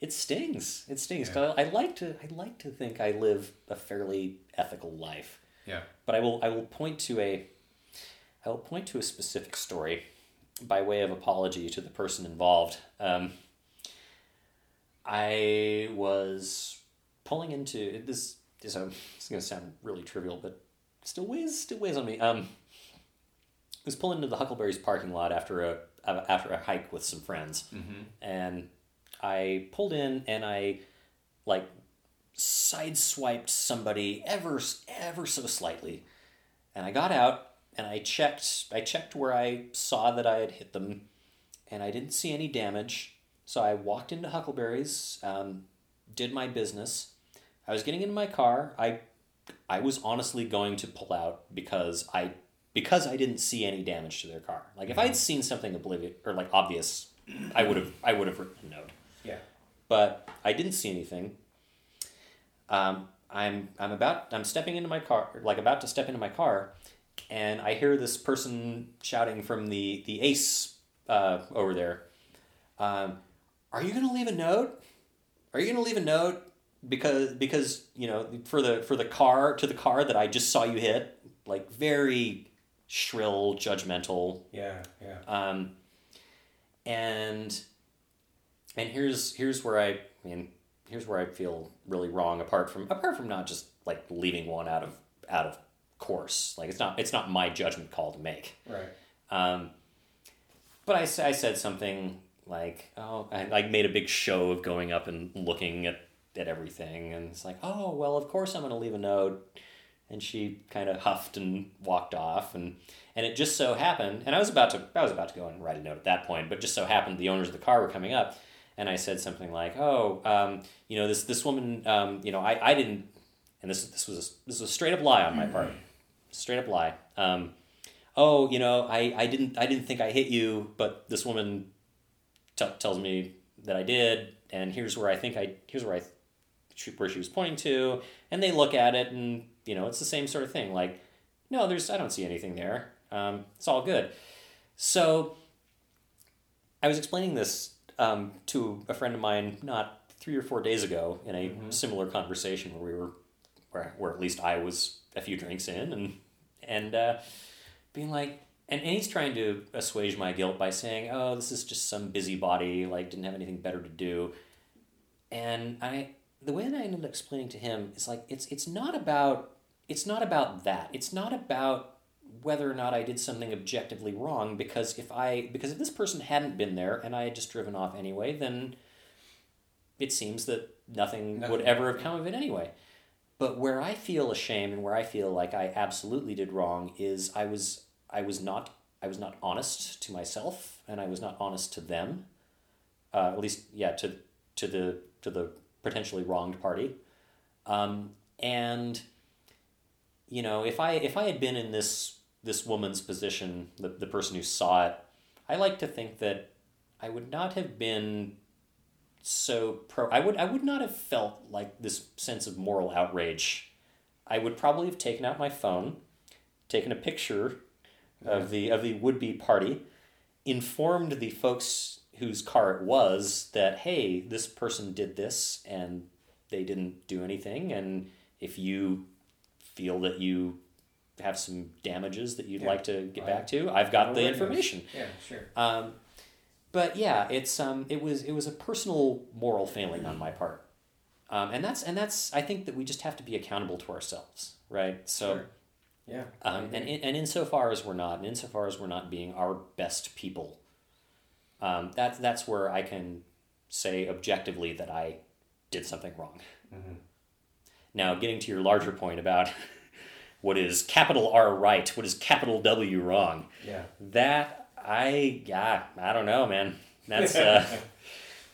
it stings. It stings. Yeah. 'Cause I, I like to, I like to think I live a fairly ethical life. Yeah. But I will, I will point to a, I will point to a specific story by way of apology to the person involved. Um, I was pulling into this, this it's going to sound really trivial, but still weighs, still weighs on me. Um, I was pulling into the Huckleberry's parking lot after a, after a hike with some friends. Mm-hmm. And I pulled in and I like sideswiped somebody ever, ever so slightly. And I got out and I checked, I checked where I saw that I had hit them and I didn't see any damage. So I walked into Huckleberry's, um, did my business. I was getting into my car. I, I was honestly going to pull out because I, because I didn't see any damage to their car. Like if I had seen something oblivious or like obvious, I would have, I would have written a note. Yeah. But I didn't see anything. Um, I'm, I'm about, I'm stepping into my car, like about to step into my car. And I hear this person shouting from the, the ace, uh, over there. Um, Are you gonna leave a note? Are you gonna leave a note because because you know for the for the car to the car that I just saw you hit? Like very shrill, judgmental. Yeah, yeah. Um, and and here's here's where I, I mean here's where I feel really wrong. Apart from apart from not just like leaving one out of out of course. Like it's not it's not my judgment call to make. Right. Um, but I I said something. Like, oh, I like made a big show of going up and looking at, at everything. And it's like, oh, well, of course I'm going to leave a note. And she kind of huffed and walked off. And, and it just so happened, and I was about to I was about to go and write a note at that point, but just so happened the owners of the car were coming up. And I said something like, oh, um, you know, this this woman, um, you know, I, I didn't, and this this was a, this was a straight up lie on my part. Straight up lie. Um, oh, you know, I, I didn't I didn't think I hit you, but this woman tells me that I did, and here's where I think I here's where I where she was pointing to, and they look at it, and you know it's the same sort of thing. Like, no, there's I don't see anything there. Um, it's all good. So I was explaining this um, to a friend of mine not three or four days ago in a mm-hmm. similar conversation where we were where where at least I was a few drinks in, and and uh, being like. And, and he's trying to assuage my guilt by saying, oh, this is just some busybody, like, didn't have anything better to do. And I, the way that I ended up explaining to him is, like, it's it's not about, it's not about that. It's not about whether or not I did something objectively wrong, because if I, because if this person hadn't been there and I had just driven off anyway, then it seems that nothing, nothing. would ever have come of it anyway. But where I feel ashamed and where I feel like I absolutely did wrong is I was... I was not I was not honest to myself, and I was not honest to them, uh, at least yeah to to the to the potentially wronged party, um, and you know if I if I had been in this this woman's position, the the person who saw it, I like to think that I would not have been so pro. I would I would not have felt like this sense of moral outrage. I would probably have taken out my phone, taken a picture. Of the of the would-be party, informed the folks whose car it was that, hey, this person did this and they didn't do anything, and if you feel that you have some damages that you'd yeah. like to get I, back to, I've got the information. Yeah, sure. Um, but yeah, it's um, it was it was a personal moral failing on my part, um, and that's and that's I think that we just have to be accountable to ourselves, right? So. Sure. Yeah. Um, and, in, and insofar as we're not, and insofar as we're not being our best people, um, that's, that's where I can say objectively that I did something wrong. Mm-hmm. Now, getting to your larger point about what is capital R right, what is capital W wrong? Yeah. That, I, yeah, I don't know, man. That's, uh,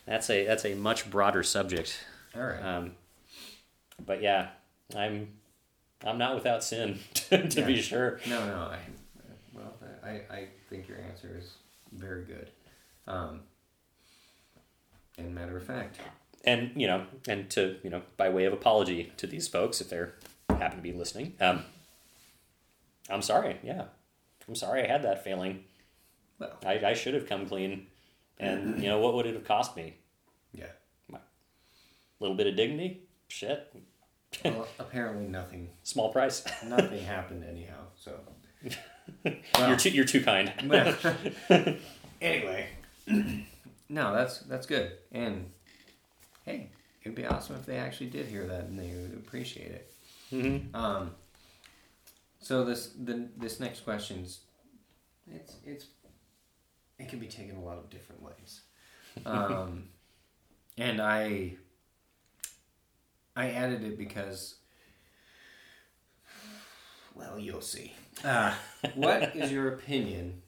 that's a, that's a much broader subject. All right. Um, but yeah, I'm... I'm not without sin, to yeah. be sure. No, no. I, well, I, I think your answer is very good. Um, and matter of fact. And, you know, and to, you know, by way of apology to these folks, if they're happen to be listening, um, I'm sorry. Yeah. I'm sorry I had that failing. Well, I, I should have come clean. And, you know, what would it have cost me? Yeah. A little bit of dignity? Shit. Well, apparently nothing. Small price. Nothing happened anyhow, so. Well, you're too you're too kind. Anyway. No, that's that's good. And, hey, it'd be awesome if they actually did hear that and they would appreciate it. Mm-hmm. Um. So this the this next question's, it's it's it can be taken a lot of different ways, um, and I I added it because, well, you'll see. Uh, what is your opinion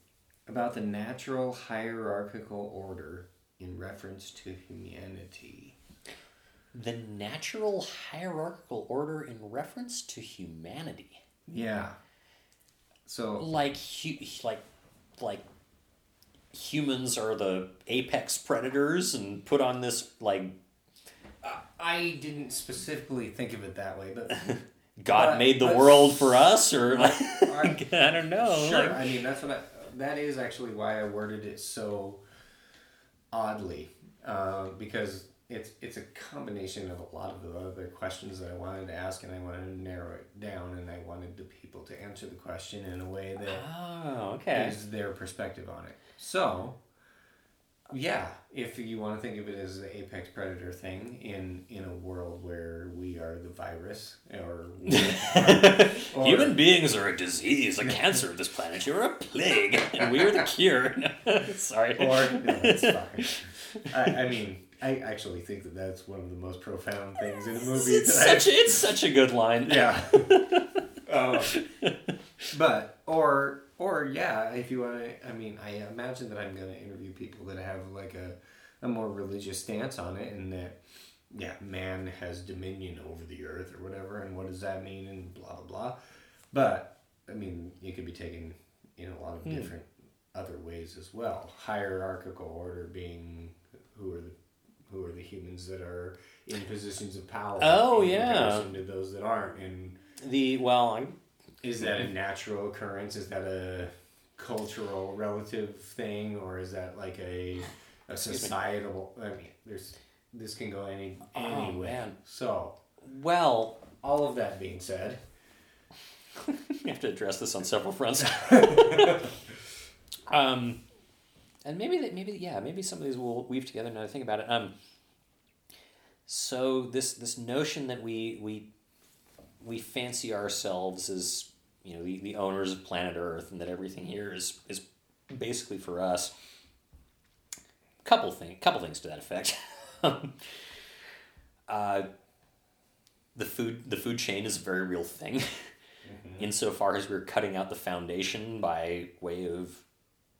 about the natural hierarchical order in reference to humanity? The natural hierarchical order in reference to humanity. Yeah. So like hu- like like humans are the apex predators and put on this like uh, I didn't specifically think of it that way, but God but, made the but, world for us or like, like I don't know. Sure. Like, I mean, that's what I, that is actually why I worded it so oddly, uh, because It's it's a combination of a lot of the other questions that I wanted to ask, and I wanted to narrow it down, and I wanted the people to answer the question in a way that oh, okay. is their perspective on it. So, yeah, if you want to think of it as the apex predator thing in, in a world where we are the virus, or... Are, or human beings are a disease, a cancer of this planet. You're a plague, and we are the cure. Sorry. Or, no, it's fine. I, I mean... I actually think that that's one of the most profound things in a movie. It's, such a, it's such a good line. Yeah. um, but, or, or yeah, if you want to, I mean, I imagine that I'm going to interview people that have like a, a more religious stance on it, and that, yeah, man has dominion over the earth or whatever, and what does that mean, and blah, blah, blah. But, I mean, it could be taken in a lot of hmm. different other ways as well. Hierarchical order being who are the Who are the humans that are in positions of power? Oh, in yeah. To those that aren't, and the well, I'm, is that a natural occurrence? Is that a cultural relative thing, or is that like a a societal? I mean, there's this can go any any oh, way. Man. So, well, all of that being said, we have to address this on several fronts. um. And maybe that, maybe yeah, maybe some of these will weave together now I think about it. Um. So this this notion that we we we fancy ourselves as, you know, the, the owners of planet Earth, and that everything here is is basically for us. Couple thing, couple things to that effect. uh, the food the food chain is a very real thing, mm-hmm. insofar as we're cutting out the foundation by way of,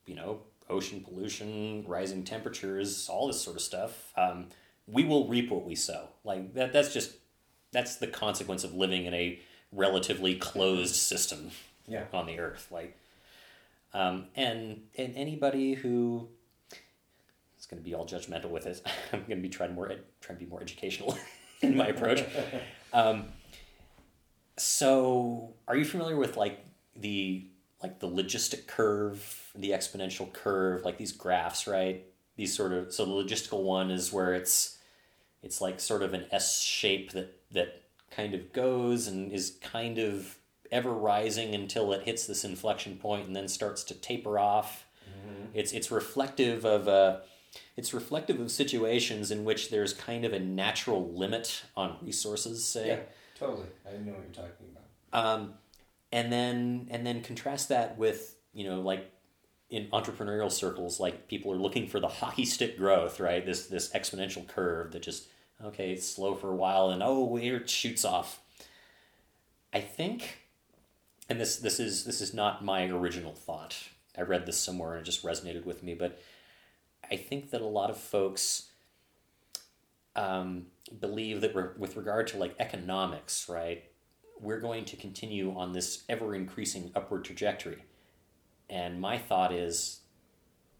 you know, ocean pollution, rising temperatures, all this sort of stuff. Um, we will reap what we sow. Like that. That's just that's the consequence of living in a relatively closed system yeah. on the earth. Like, um, and and anybody who it's going to be all judgmental with it. I'm going to be trying more ed, trying to be more educational in my approach. Um, so, are you familiar with like the like the logistic curve, the exponential curve, like these graphs, right? These sort of, so the logistical one is where it's, it's like sort of an S shape that, that kind of goes and is kind of ever rising until it hits this inflection point and then starts to taper off. Mm-hmm. It's, it's reflective of a, it's reflective of situations in which there's kind of a natural limit on resources, say. Yeah, totally. I know what you're talking about. Um, And then and then contrast that with, you know, like in entrepreneurial circles, like people are looking for the hockey stick growth, right? This this exponential curve that just, okay, it's slow for a while and oh, it shoots off. I think, and this this is this is not my original thought. I read this somewhere and it just resonated with me, but I think that a lot of folks um, believe that we're, with regard to like economics, right? We're going to continue on this ever-increasing upward trajectory. And my thought is,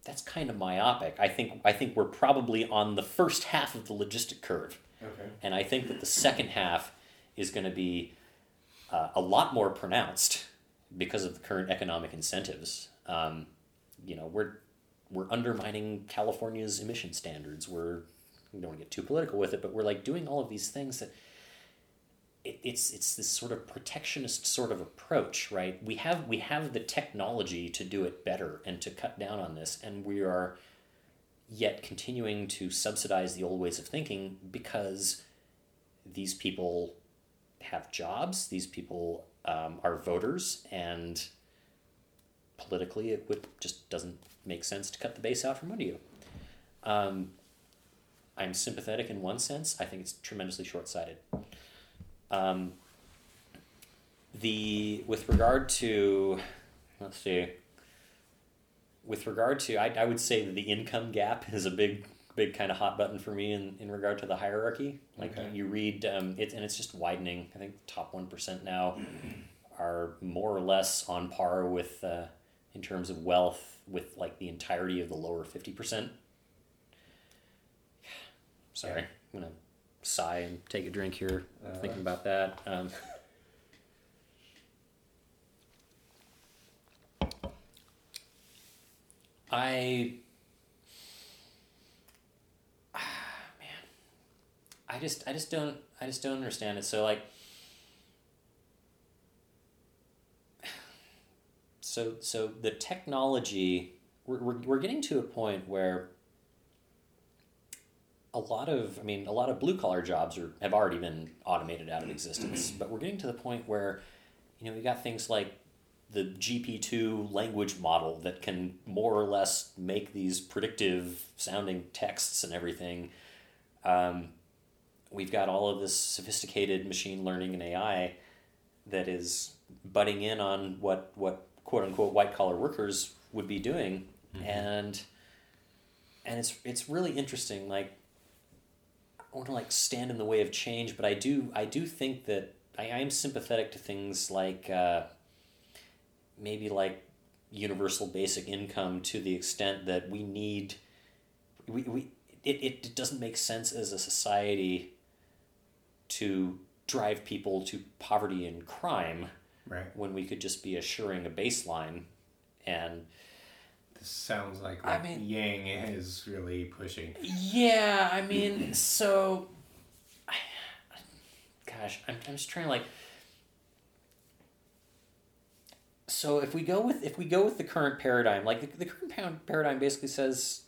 that's kind of myopic. I think I think we're probably on the first half of the logistic curve. Okay. And I think that the second half is going to be uh, a lot more pronounced because of the current economic incentives, um, you know, we're we're undermining California's emission standards. We're we don't want to get too political with it, but we're like doing all of these things that it, it's it's this sort of protectionist sort of approach, right? We have we have the technology to do it better and to cut down on this, and we are yet continuing to subsidize the old ways of thinking because these people have jobs, these people um, are voters, and politically it would just doesn't make sense to cut the base out from under you. Um, I'm sympathetic in one sense. I think it's tremendously short-sighted. Um, the with regard to, let's see, with regard to, I, I would say that the income gap is a big big kind of hot button for me in, in regard to the hierarchy. Like okay. you read, um, it, and it's just widening. I think the top one percent now are more or less on par with, uh, in terms of wealth, with like the entirety of the lower fifty percent. Sorry, I'm going to sigh and take a drink here, uh, thinking about that. Um, I... I just, I just don't, I just don't understand it. So like, so, so the technology, we're, we're, we're getting to a point where a lot of, I mean, a lot of blue collar jobs are, have already been automated out of existence, but we're getting to the point where, you know, we got things like the G P two language model that can more or less make these predictive sounding texts and everything. Um, We've got all of this sophisticated machine learning and A I that is butting in on what, what quote unquote white collar workers would be doing. Mm-hmm. And and it's it's really interesting. Like I don't want to like stand in the way of change, but I do I do think that I, I am sympathetic to things like uh, maybe like universal basic income to the extent that we need we, we it, it doesn't make sense as a society to drive people to poverty and crime, right? When we could just be assuring a baseline. And this sounds like what I mean, Yang is really pushing. Yeah, I mean, so, I, gosh, I'm I'm just trying to like. So if we go with if we go with the current paradigm, like the, the current paradigm basically says.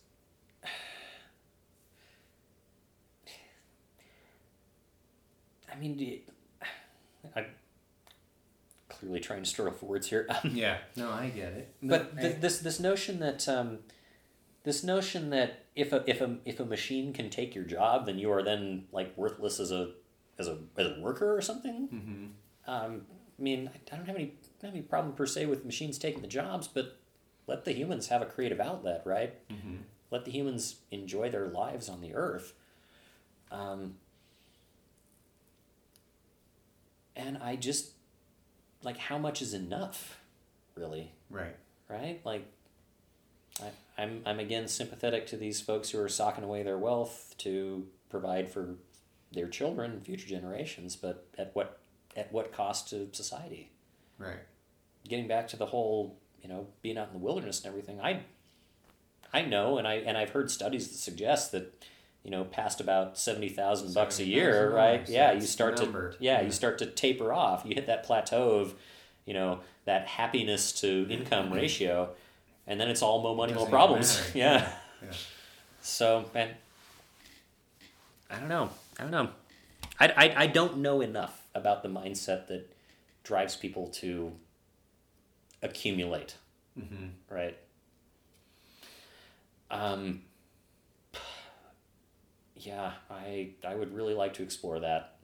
I mean, I'm clearly trying to struggle for words here. Yeah, no, I get it. No, but th- I... this this notion that um, this notion that if a if a if a machine can take your job, then you are then like worthless as a as a as a worker or something. Mm-hmm. Um, I mean, I don't have any I don't have any problem per se with machines taking the jobs, but let the humans have a creative outlet, right? Mm-hmm. Let the humans enjoy their lives on the earth. Um. And I just, like, how much is enough, really? Right. Right? Like, I, I'm, I'm again, sympathetic to these folks who are socking away their wealth to provide for their children, future generations, but at what at what cost to society? Right. Getting back to the whole, you know, being out in the wilderness and everything, I I know, and, I, and I've heard studies that suggest that, you know, past about seventy thousand bucks a year, right? So yeah, you start numbered. to yeah, yeah, you start to taper off. You hit that plateau of, you know, that happiness to income ratio, and then it's all mo money, mo problems. Yeah. Yeah. yeah. So, man, I don't know. I don't know. I, I I don't know enough about the mindset that drives people to accumulate. Mm-hmm. Right? Um Yeah, I I would really like to explore that,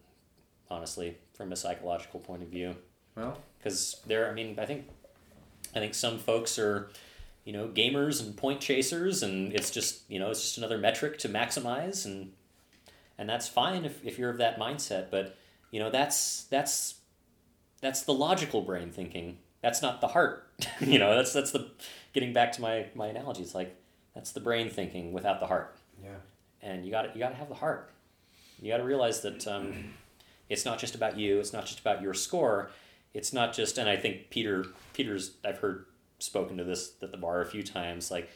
honestly, from a psychological point of view. Well, because there, I mean, I think, I think some folks are, you know, gamers and point chasers, and it's just you know it's just another metric to maximize, and and that's fine if, if you're of that mindset. But you know that's that's that's the logical brain thinking. That's not the heart. you know, that's that's the getting back to my my analogy. It's like that's the brain thinking without the heart. Yeah. And you got you got to have the heart. You got to realize that um, it's not just about you. It's not just about your score. it's not just, and I think Peter, Peter's, I've heard spoken to this at the bar a few times, like,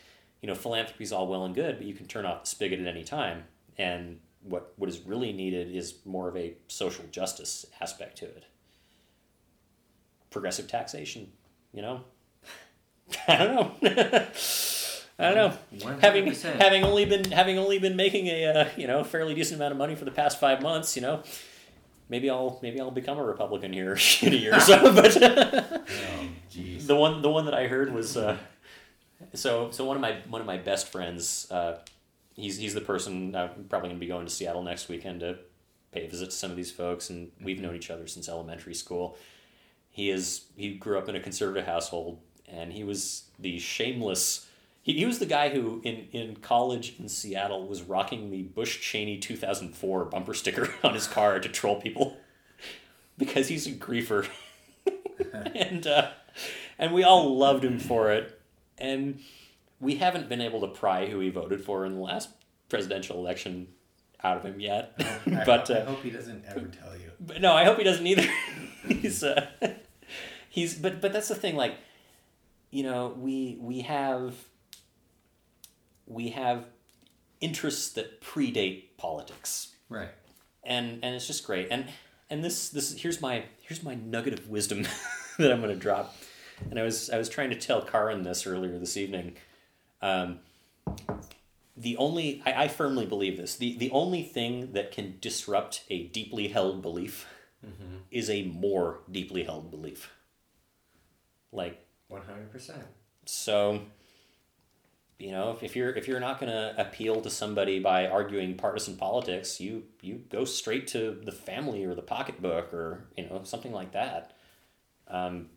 you know, philanthropy is all well and good, but you can turn off the spigot at any time. And what what is really needed is more of a social justice aspect to it. Progressive taxation, you know? I don't know. I don't know. one hundred percent. Having having only been having only been making a uh, you know, fairly decent amount of money for the past five months, you know, maybe I'll maybe I'll become a Republican here in a year or so. But oh, geez. the one the one that I heard was uh, so so one of my one of my best friends. Uh, he's he's the person I'm probably going to be going to Seattle next weekend to pay a visit to some of these folks, and we've mm-hmm. known each other since elementary school. He is he grew up in a conservative household, and he was the shameless. He, he was the guy who, in, in college in Seattle, was rocking the Bush Cheney two thousand four bumper sticker on his car to troll people because he's a griefer. and uh, and we all loved him for it. And we haven't been able to pry who he voted for in the last presidential election out of him yet. I, but, I, hope, uh, I hope he doesn't ever tell you. But no, I hope he doesn't either. he's uh, he's but but that's the thing, like, you know, we we have... we have interests that predate politics. Right. And and it's just great. And and this this here's my here's my nugget of wisdom that I'm going to drop. And I was I was trying to tell Karin this earlier this evening. Um, the only I, I firmly believe this. The the only thing that can disrupt a deeply held belief mm-hmm. is a more deeply held belief. Like one hundred percent. So you know, if, if you're if you're not going to appeal to somebody by arguing partisan politics, you you go straight to the family or the pocketbook or, you know, something like that. Um,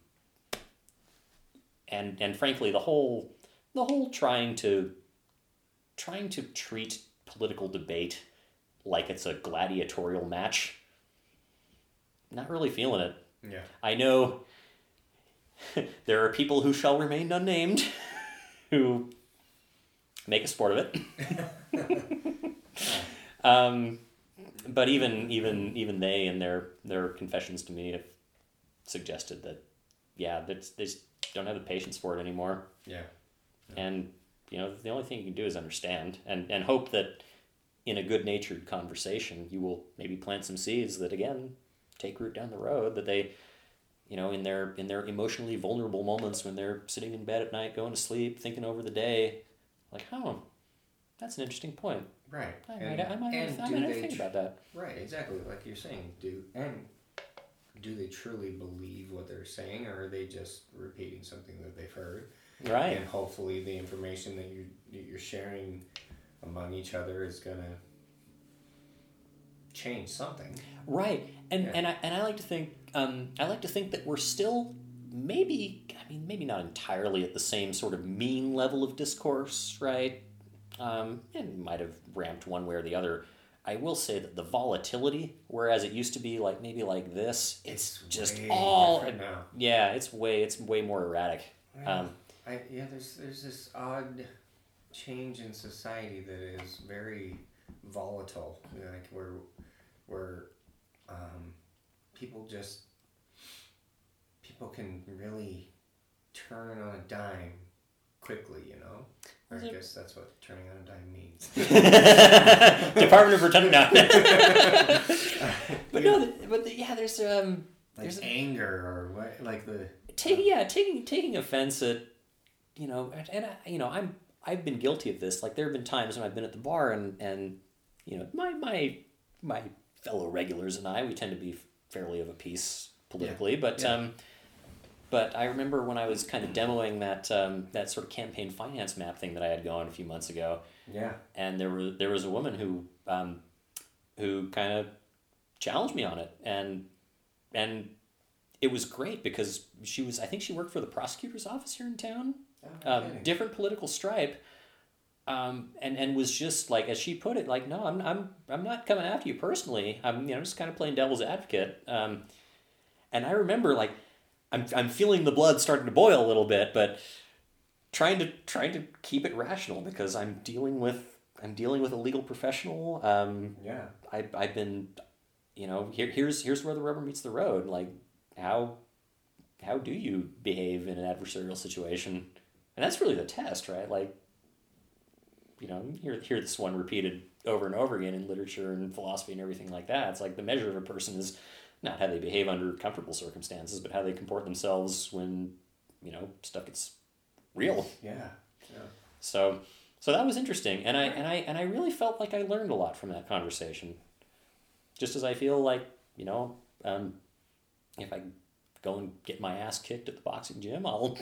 and and frankly, the whole the whole trying to trying to treat political debate like it's a gladiatorial match. Not really feeling it. Yeah, I know. There are people who shall remain unnamed, who. Make a sport of it. um, but even even even they in their, their confessions to me have suggested that, yeah, that's, they just don't have the patience for it anymore. Yeah. yeah. And, you know, the only thing you can do is understand and, and hope that in a good-natured conversation you will maybe plant some seeds that, again, take root down the road, that they, you know, in their in their emotionally vulnerable moments when they're sitting in bed at night, going to sleep, thinking over the day, like, oh, that's an interesting point. Right. I might, and, I might, and I might have to think tr- about that. Right, exactly. Like you're saying, do and do they truly believe what they're saying, or are they just repeating something that they've heard? Right. And hopefully the information that you're, that you're sharing among each other is going to change something. Right. And yeah. and I and I like to think um I like to think that we're still maybe, I mean, maybe not entirely at the same sort of mean level of discourse, right? Um, and might have ramped one way or the other. I will say that the volatility, whereas it used to be like maybe like this, it's, it's just all different now. Yeah, it's way it's way more erratic. Yeah. Um, I, yeah, there's there's this odd change in society that is very volatile, like where where um, people just. People can really turn on a dime quickly, you know? Or I guess that's what turning on a dime means. Department of Returning Down. But no, but the, yeah, there's um, like there's anger or what, like the take, uh, yeah, taking taking offense at, you know, and I, you know, I'm I've been guilty of this. Like there have been times when I've been at the bar and and you know my my my fellow regulars and I, we tend to be fairly of a piece politically, yeah. but. Yeah. um But I remember when I was kind of demoing that um, that sort of campaign finance map thing that I had gone a few months ago. Yeah. And there were there was a woman who um, who kind of challenged me on it, and and it was great because she was I think she worked for the prosecutor's office here in town, oh, um, different political stripe, um, and and was just like as she put it, like no, I'm I'm I'm not coming after you personally. I'm you know just kind of playing devil's advocate. Um, and I remember like. I'm I'm feeling the blood starting to boil a little bit, but trying to trying to keep it rational because I'm dealing with I'm dealing with a legal professional. Um, yeah, I I've been, you know, here here's here's where the rubber meets the road. Like how how do you behave in an adversarial situation? And that's really the test, right? Like, you know, you hear, hear this one repeated over and over again in literature and philosophy and everything like that. It's like the measure of a person is not how they behave under comfortable circumstances, but how they comport themselves when, you know, stuff gets real. Yeah. Yeah. So, so that was interesting. And I, and I, and I really felt like I learned a lot from that conversation. Just as I feel like, you know, um, if I go and get my ass kicked at the boxing gym, I'll,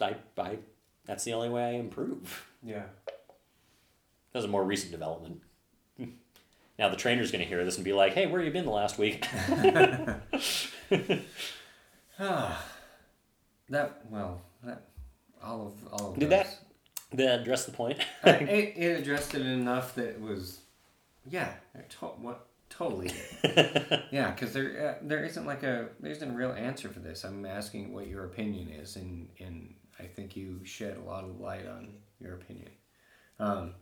I, I, that's the only way I improve. Yeah. That was a more recent development. Now the trainer's going to hear this and be like, hey, where have you been the last week? Ah, that, well, that, all of, all of Did those. that, did that address the point? I, it, it addressed it enough that it was, yeah, to, what, totally. Yeah, because there, uh, there isn't like a, there isn't a real answer for this. I'm asking what your opinion is, and, and I think you shed a lot of light on your opinion. Um,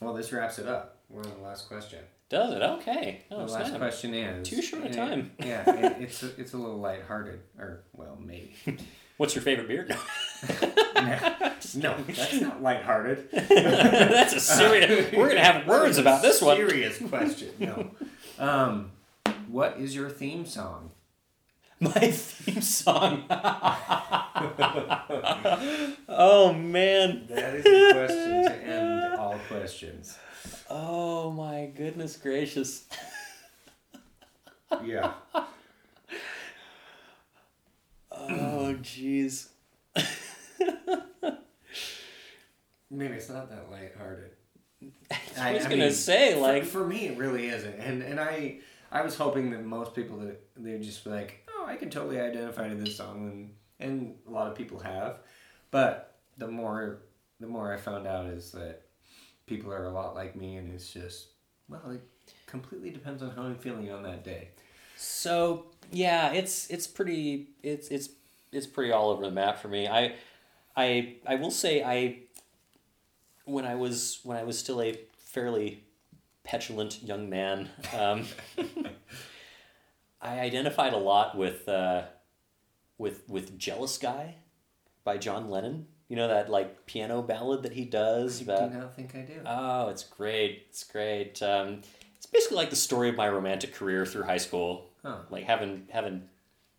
well, this wraps it up. We're on the last question. Does it? Okay. No, the last not. question is... Too short a time. It, yeah, it, it's, a, it's a little lighthearted. Or, well, maybe. What's your favorite beer? no, no, that's not lighthearted. That's a serious... We're going to have words about this one. Serious question, no. Um, what is your theme song? My theme song? Oh, man. That is the question to end all questions. Oh my goodness gracious. Yeah. Oh jeez. Maybe it's not that lighthearted. I was I, gonna I mean, say like for, for me it really isn't. And and I I was hoping that most people that they'd just be like, oh, I can totally identify to this song, and and a lot of people have. But the more the more I found out is that people are a lot like me, and it's just, well, it completely depends on how I'm feeling on that day. So yeah, it's it's pretty it's it's it's pretty all over the map for me. I I I will say I when I was when I was still a fairly petulant young man, um, I identified a lot with uh, with with Jealous Guy by John Lennon. You know that like piano ballad that he does? I about... do not think I do. Oh, it's great. It's great. Um, it's basically like the story of my romantic career through high school. Huh. Like having, having,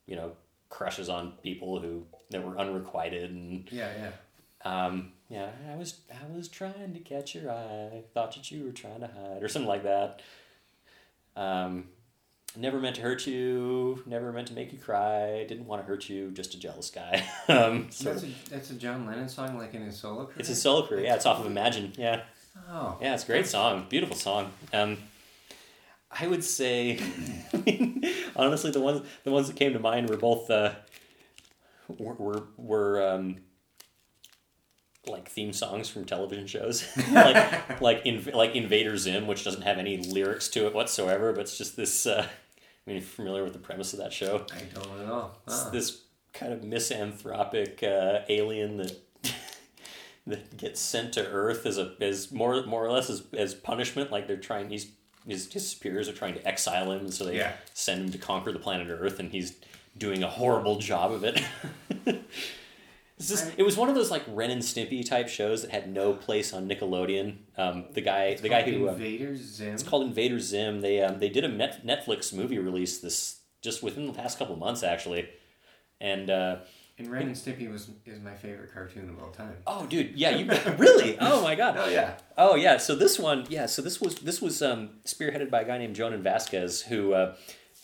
you know, crushes on people who that were unrequited. And yeah, yeah. Um, yeah, I was I was trying to catch your eye. Thought that you were trying to hide or something like that. Um, never meant to hurt you, never meant to make you cry, didn't want to hurt you, just a jealous guy. um, so that's, a, that's a John Lennon song, like in his solo career? It's his solo career, yeah, it's off of Imagine, yeah. Oh. Yeah, it's a great song, beautiful song. Um, I would say, I mean, honestly, the ones the ones that came to mind were both, uh, were, were, were um, like theme songs from television shows. like like, inv- like Invader Zim, which doesn't have any lyrics to it whatsoever, but it's just this... Uh, I mean, you're familiar with the premise of that show? I don't at all. Huh. It's this kind of misanthropic uh, alien that that gets sent to Earth as a as more more or less as, as punishment. Like they're trying, he's his, his superiors are trying to exile him, and so they yeah. send him to conquer the planet Earth, and he's doing a horrible job of it. It's just, it was one of those like Ren and Stimpy type shows that had no place on Nickelodeon. Um, the guy, it's the guy who Invader um, Zim. It's called Invader Zim. They um, they did a Net- Netflix movie release this just within the past couple of months actually, and uh, and Ren and Stimpy was is my favorite cartoon of all time. Oh dude, yeah, you really? Oh my god. Oh yeah. Oh yeah. So this one, yeah. So this was this was um, spearheaded by a guy named Jonan Vasquez who. Uh,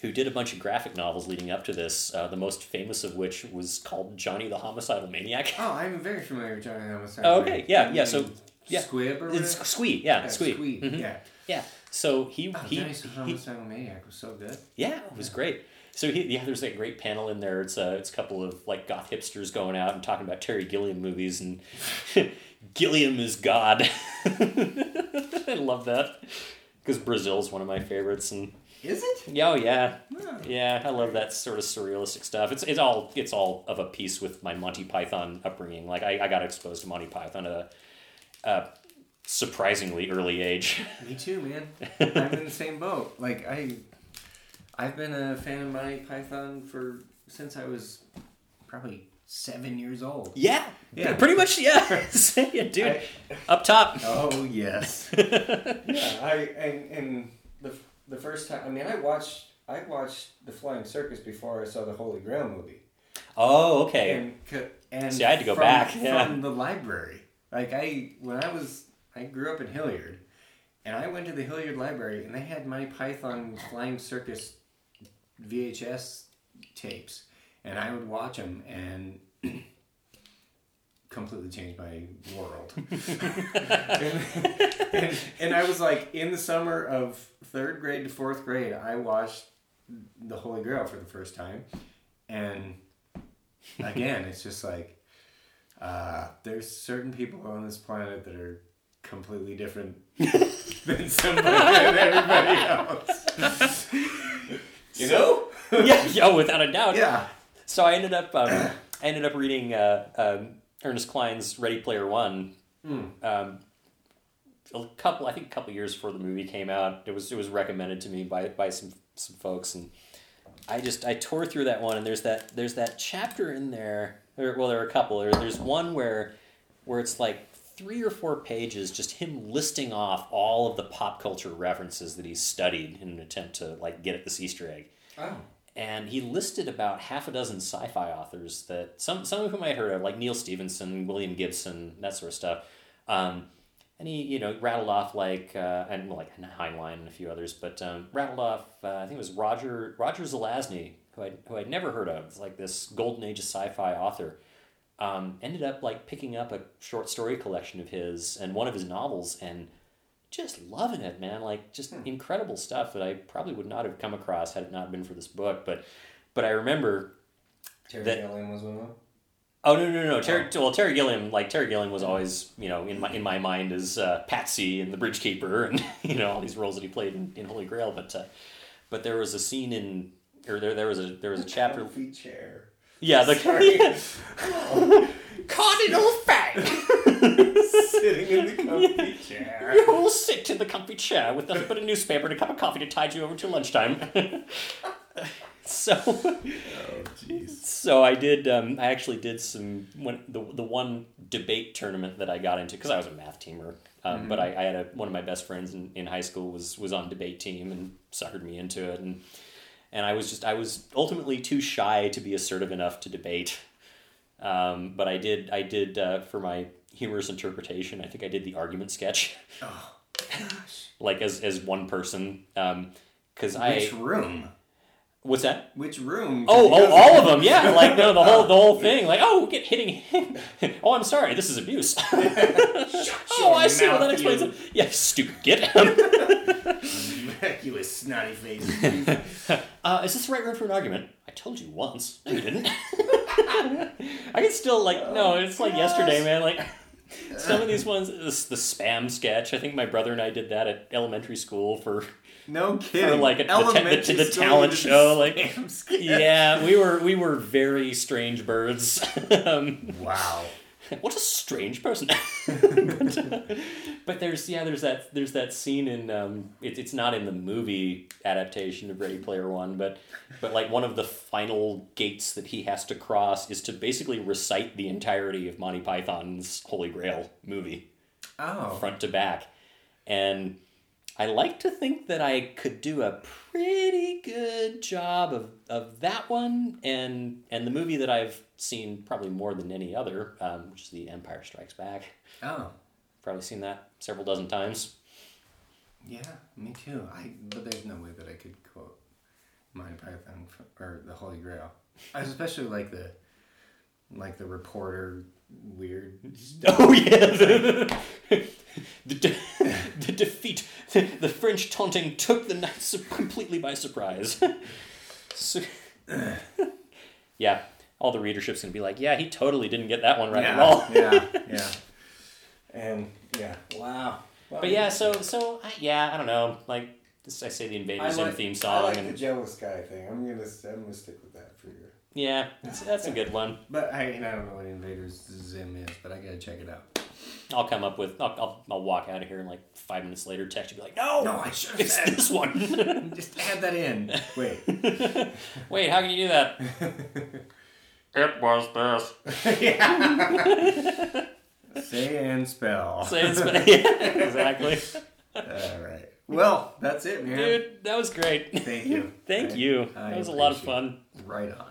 who did a bunch of graphic novels leading up to this, uh, the most famous of which was called Johnny the Homicidal Maniac. Oh, I'm very familiar with Johnny the Homicidal Maniac. Oh, okay, yeah, yeah, so... Yeah. Squib or it's Squee, yeah, yeah Squee. Squee. Mm-hmm. Yeah. Yeah, so he... Oh, he, Johnny the Homicidal Maniac was so good. Yeah, it was yeah. great. So, he, yeah, there's that great panel in there. It's a, it's a couple of, like, goth hipsters going out and talking about Terry Gilliam movies, and Gilliam is God. I love that, because Brazil's one of my favorites, and... Is it? Oh yeah, yeah. I love that sort of surrealistic stuff. It's it's all it's all of a piece with my Monty Python upbringing. Like I, I got exposed to Monty Python at a, a surprisingly early age. Me too, man. I'm in the same boat. Like I, I've been a fan of Monty Python for since I was probably seven years old. Yeah, yeah, pretty much. Yeah, yeah, dude, I, up top. Oh yes. Yeah, I and, and the the first time. I mean, I watched I watched the Flying Circus before I saw the Holy Grail movie. Oh, okay. And, and see, I had to go from, back yeah. from the library. Like I, when I was, I grew up in Hilliard, and I went to the Hilliard Library, and they had Monty Python Flying Circus V H S tapes, and I would watch them, and completely changed my world. and, and, and I was like, in the summer of third grade to fourth grade, I watched the Holy Grail for the first time, and again, it's just like. Uh, there's certain people on this planet that are completely different than somebody than everybody else. You know? Yeah, yeah, without a doubt. Yeah. So I ended up, um, I ended up reading uh, um, Ernest Cline's Ready Player One. Mm. Um, a couple, I think, a couple years before the movie came out, it was it was recommended to me by by some some folks, and I just I tore through that one. And there's that there's that chapter in there. Well, there are a couple. There's one where where it's like three or four pages just him listing off all of the pop culture references that he's studied in an attempt to like get at this Easter egg. Oh. And he listed about half a dozen sci-fi authors that some some of whom I heard of, like Neil Stephenson, William Gibson, that sort of stuff. Um, and he, you know, rattled off like uh, and well, like Heinlein and a few others, but um, rattled off uh, I think it was Roger Roger Zelazny. Who I'd, who I'd never heard of. It's like this golden age of sci-fi author. Um, ended up like picking up a short story collection of his and one of his novels and just loving it, man. Like just hmm. incredible stuff that I probably would not have come across had it not been for this book. But but I remember Terry that, Gilliam was one of them? Oh no no no, no. Terry oh. well Terry Gilliam like Terry Gilliam was always, you know, in my in my mind as uh, Patsy and the Bridge Keeper and you know all these roles that he played in, in Holy Grail. But uh, but there was a scene in Or there, there was a there was a chapter. Comfy chair. Yeah, the Sorry. Yeah. Oh. Caught in old fat. Sitting in the comfy chair. You all sit in the comfy chair with nothing but a newspaper and a cup of coffee to tide you over to lunchtime. so, oh, geez. so I did. Um, I actually did some when the the one debate tournament that I got into because I was a math teamer. Um, mm-hmm. But I, I had a, one of my best friends in, in high school was was on debate team and suckered me into it and. And I was just, I was ultimately too shy to be assertive enough to debate. Um, but I did, I did, uh, for my humorous interpretation, I think I did the argument sketch. Oh, gosh. Like as, as one person. Um, cause Which I... Which room? What's that? Which room? Oh, oh, all of them, yeah. Like, no, the whole, the whole thing. Like, oh, get hitting him. Oh, I'm sorry, this is abuse. Oh, I see, well, that explains you. It. Yeah, stupid, get him. You a snotty face. uh, is this the right word for an argument? I told you once. No, you didn't. I can still, like, oh, no, it's gosh. Like yesterday, man. Like, some of these ones, the, the spam sketch. I think my brother and I did that at elementary school for... No kidding. For like a, the, the, the talent show. Like, yeah, we were, we were very strange birds. um, wow. What a strange person. but, uh, but there's yeah there's that there's that scene in um it, it's not in the movie adaptation of Ready Player One but but like one of the final gates that he has to cross is to basically recite the entirety of Monty Python's Holy Grail movie. Oh. Front to back. And I like to think that I could do a pretty good job of, of that one and and the movie that I've seen probably more than any other, um, which is The Empire Strikes Back. Oh. Probably seen that several dozen times. Yeah, me too. I But there's no way that I could quote Monty Python or The Holy Grail. I especially like the like the reporter weird stuff. Oh, yeah. The, de- the defeat, the, the French taunting took the knights completely by surprise. So, yeah, all the readership's going to be like, yeah, he totally didn't get that one right yeah, at all. yeah, yeah. And, yeah, wow. Well, but, yeah, so, so I, yeah, I don't know. Like, this, I say the Invaders like, in theme song. I like and, the jealous guy thing. I'm going to I'm gonna stick with that for you. Yeah, that's, that's a good one. But, I, I don't know what Invaders Zim is, but I got to check it out. I'll come up with, I'll, I'll, I'll walk out of here and like five minutes later text you be like, no, no, I should have said this one. Just add that in. Wait. Wait, how can you do that? It was this. Yeah. Say and spell. Say and spell. Yeah, exactly. All right. Well, that's it, man. Dude, that was great. Thank you. Thank I, you. I that was a lot of fun. It. Right on.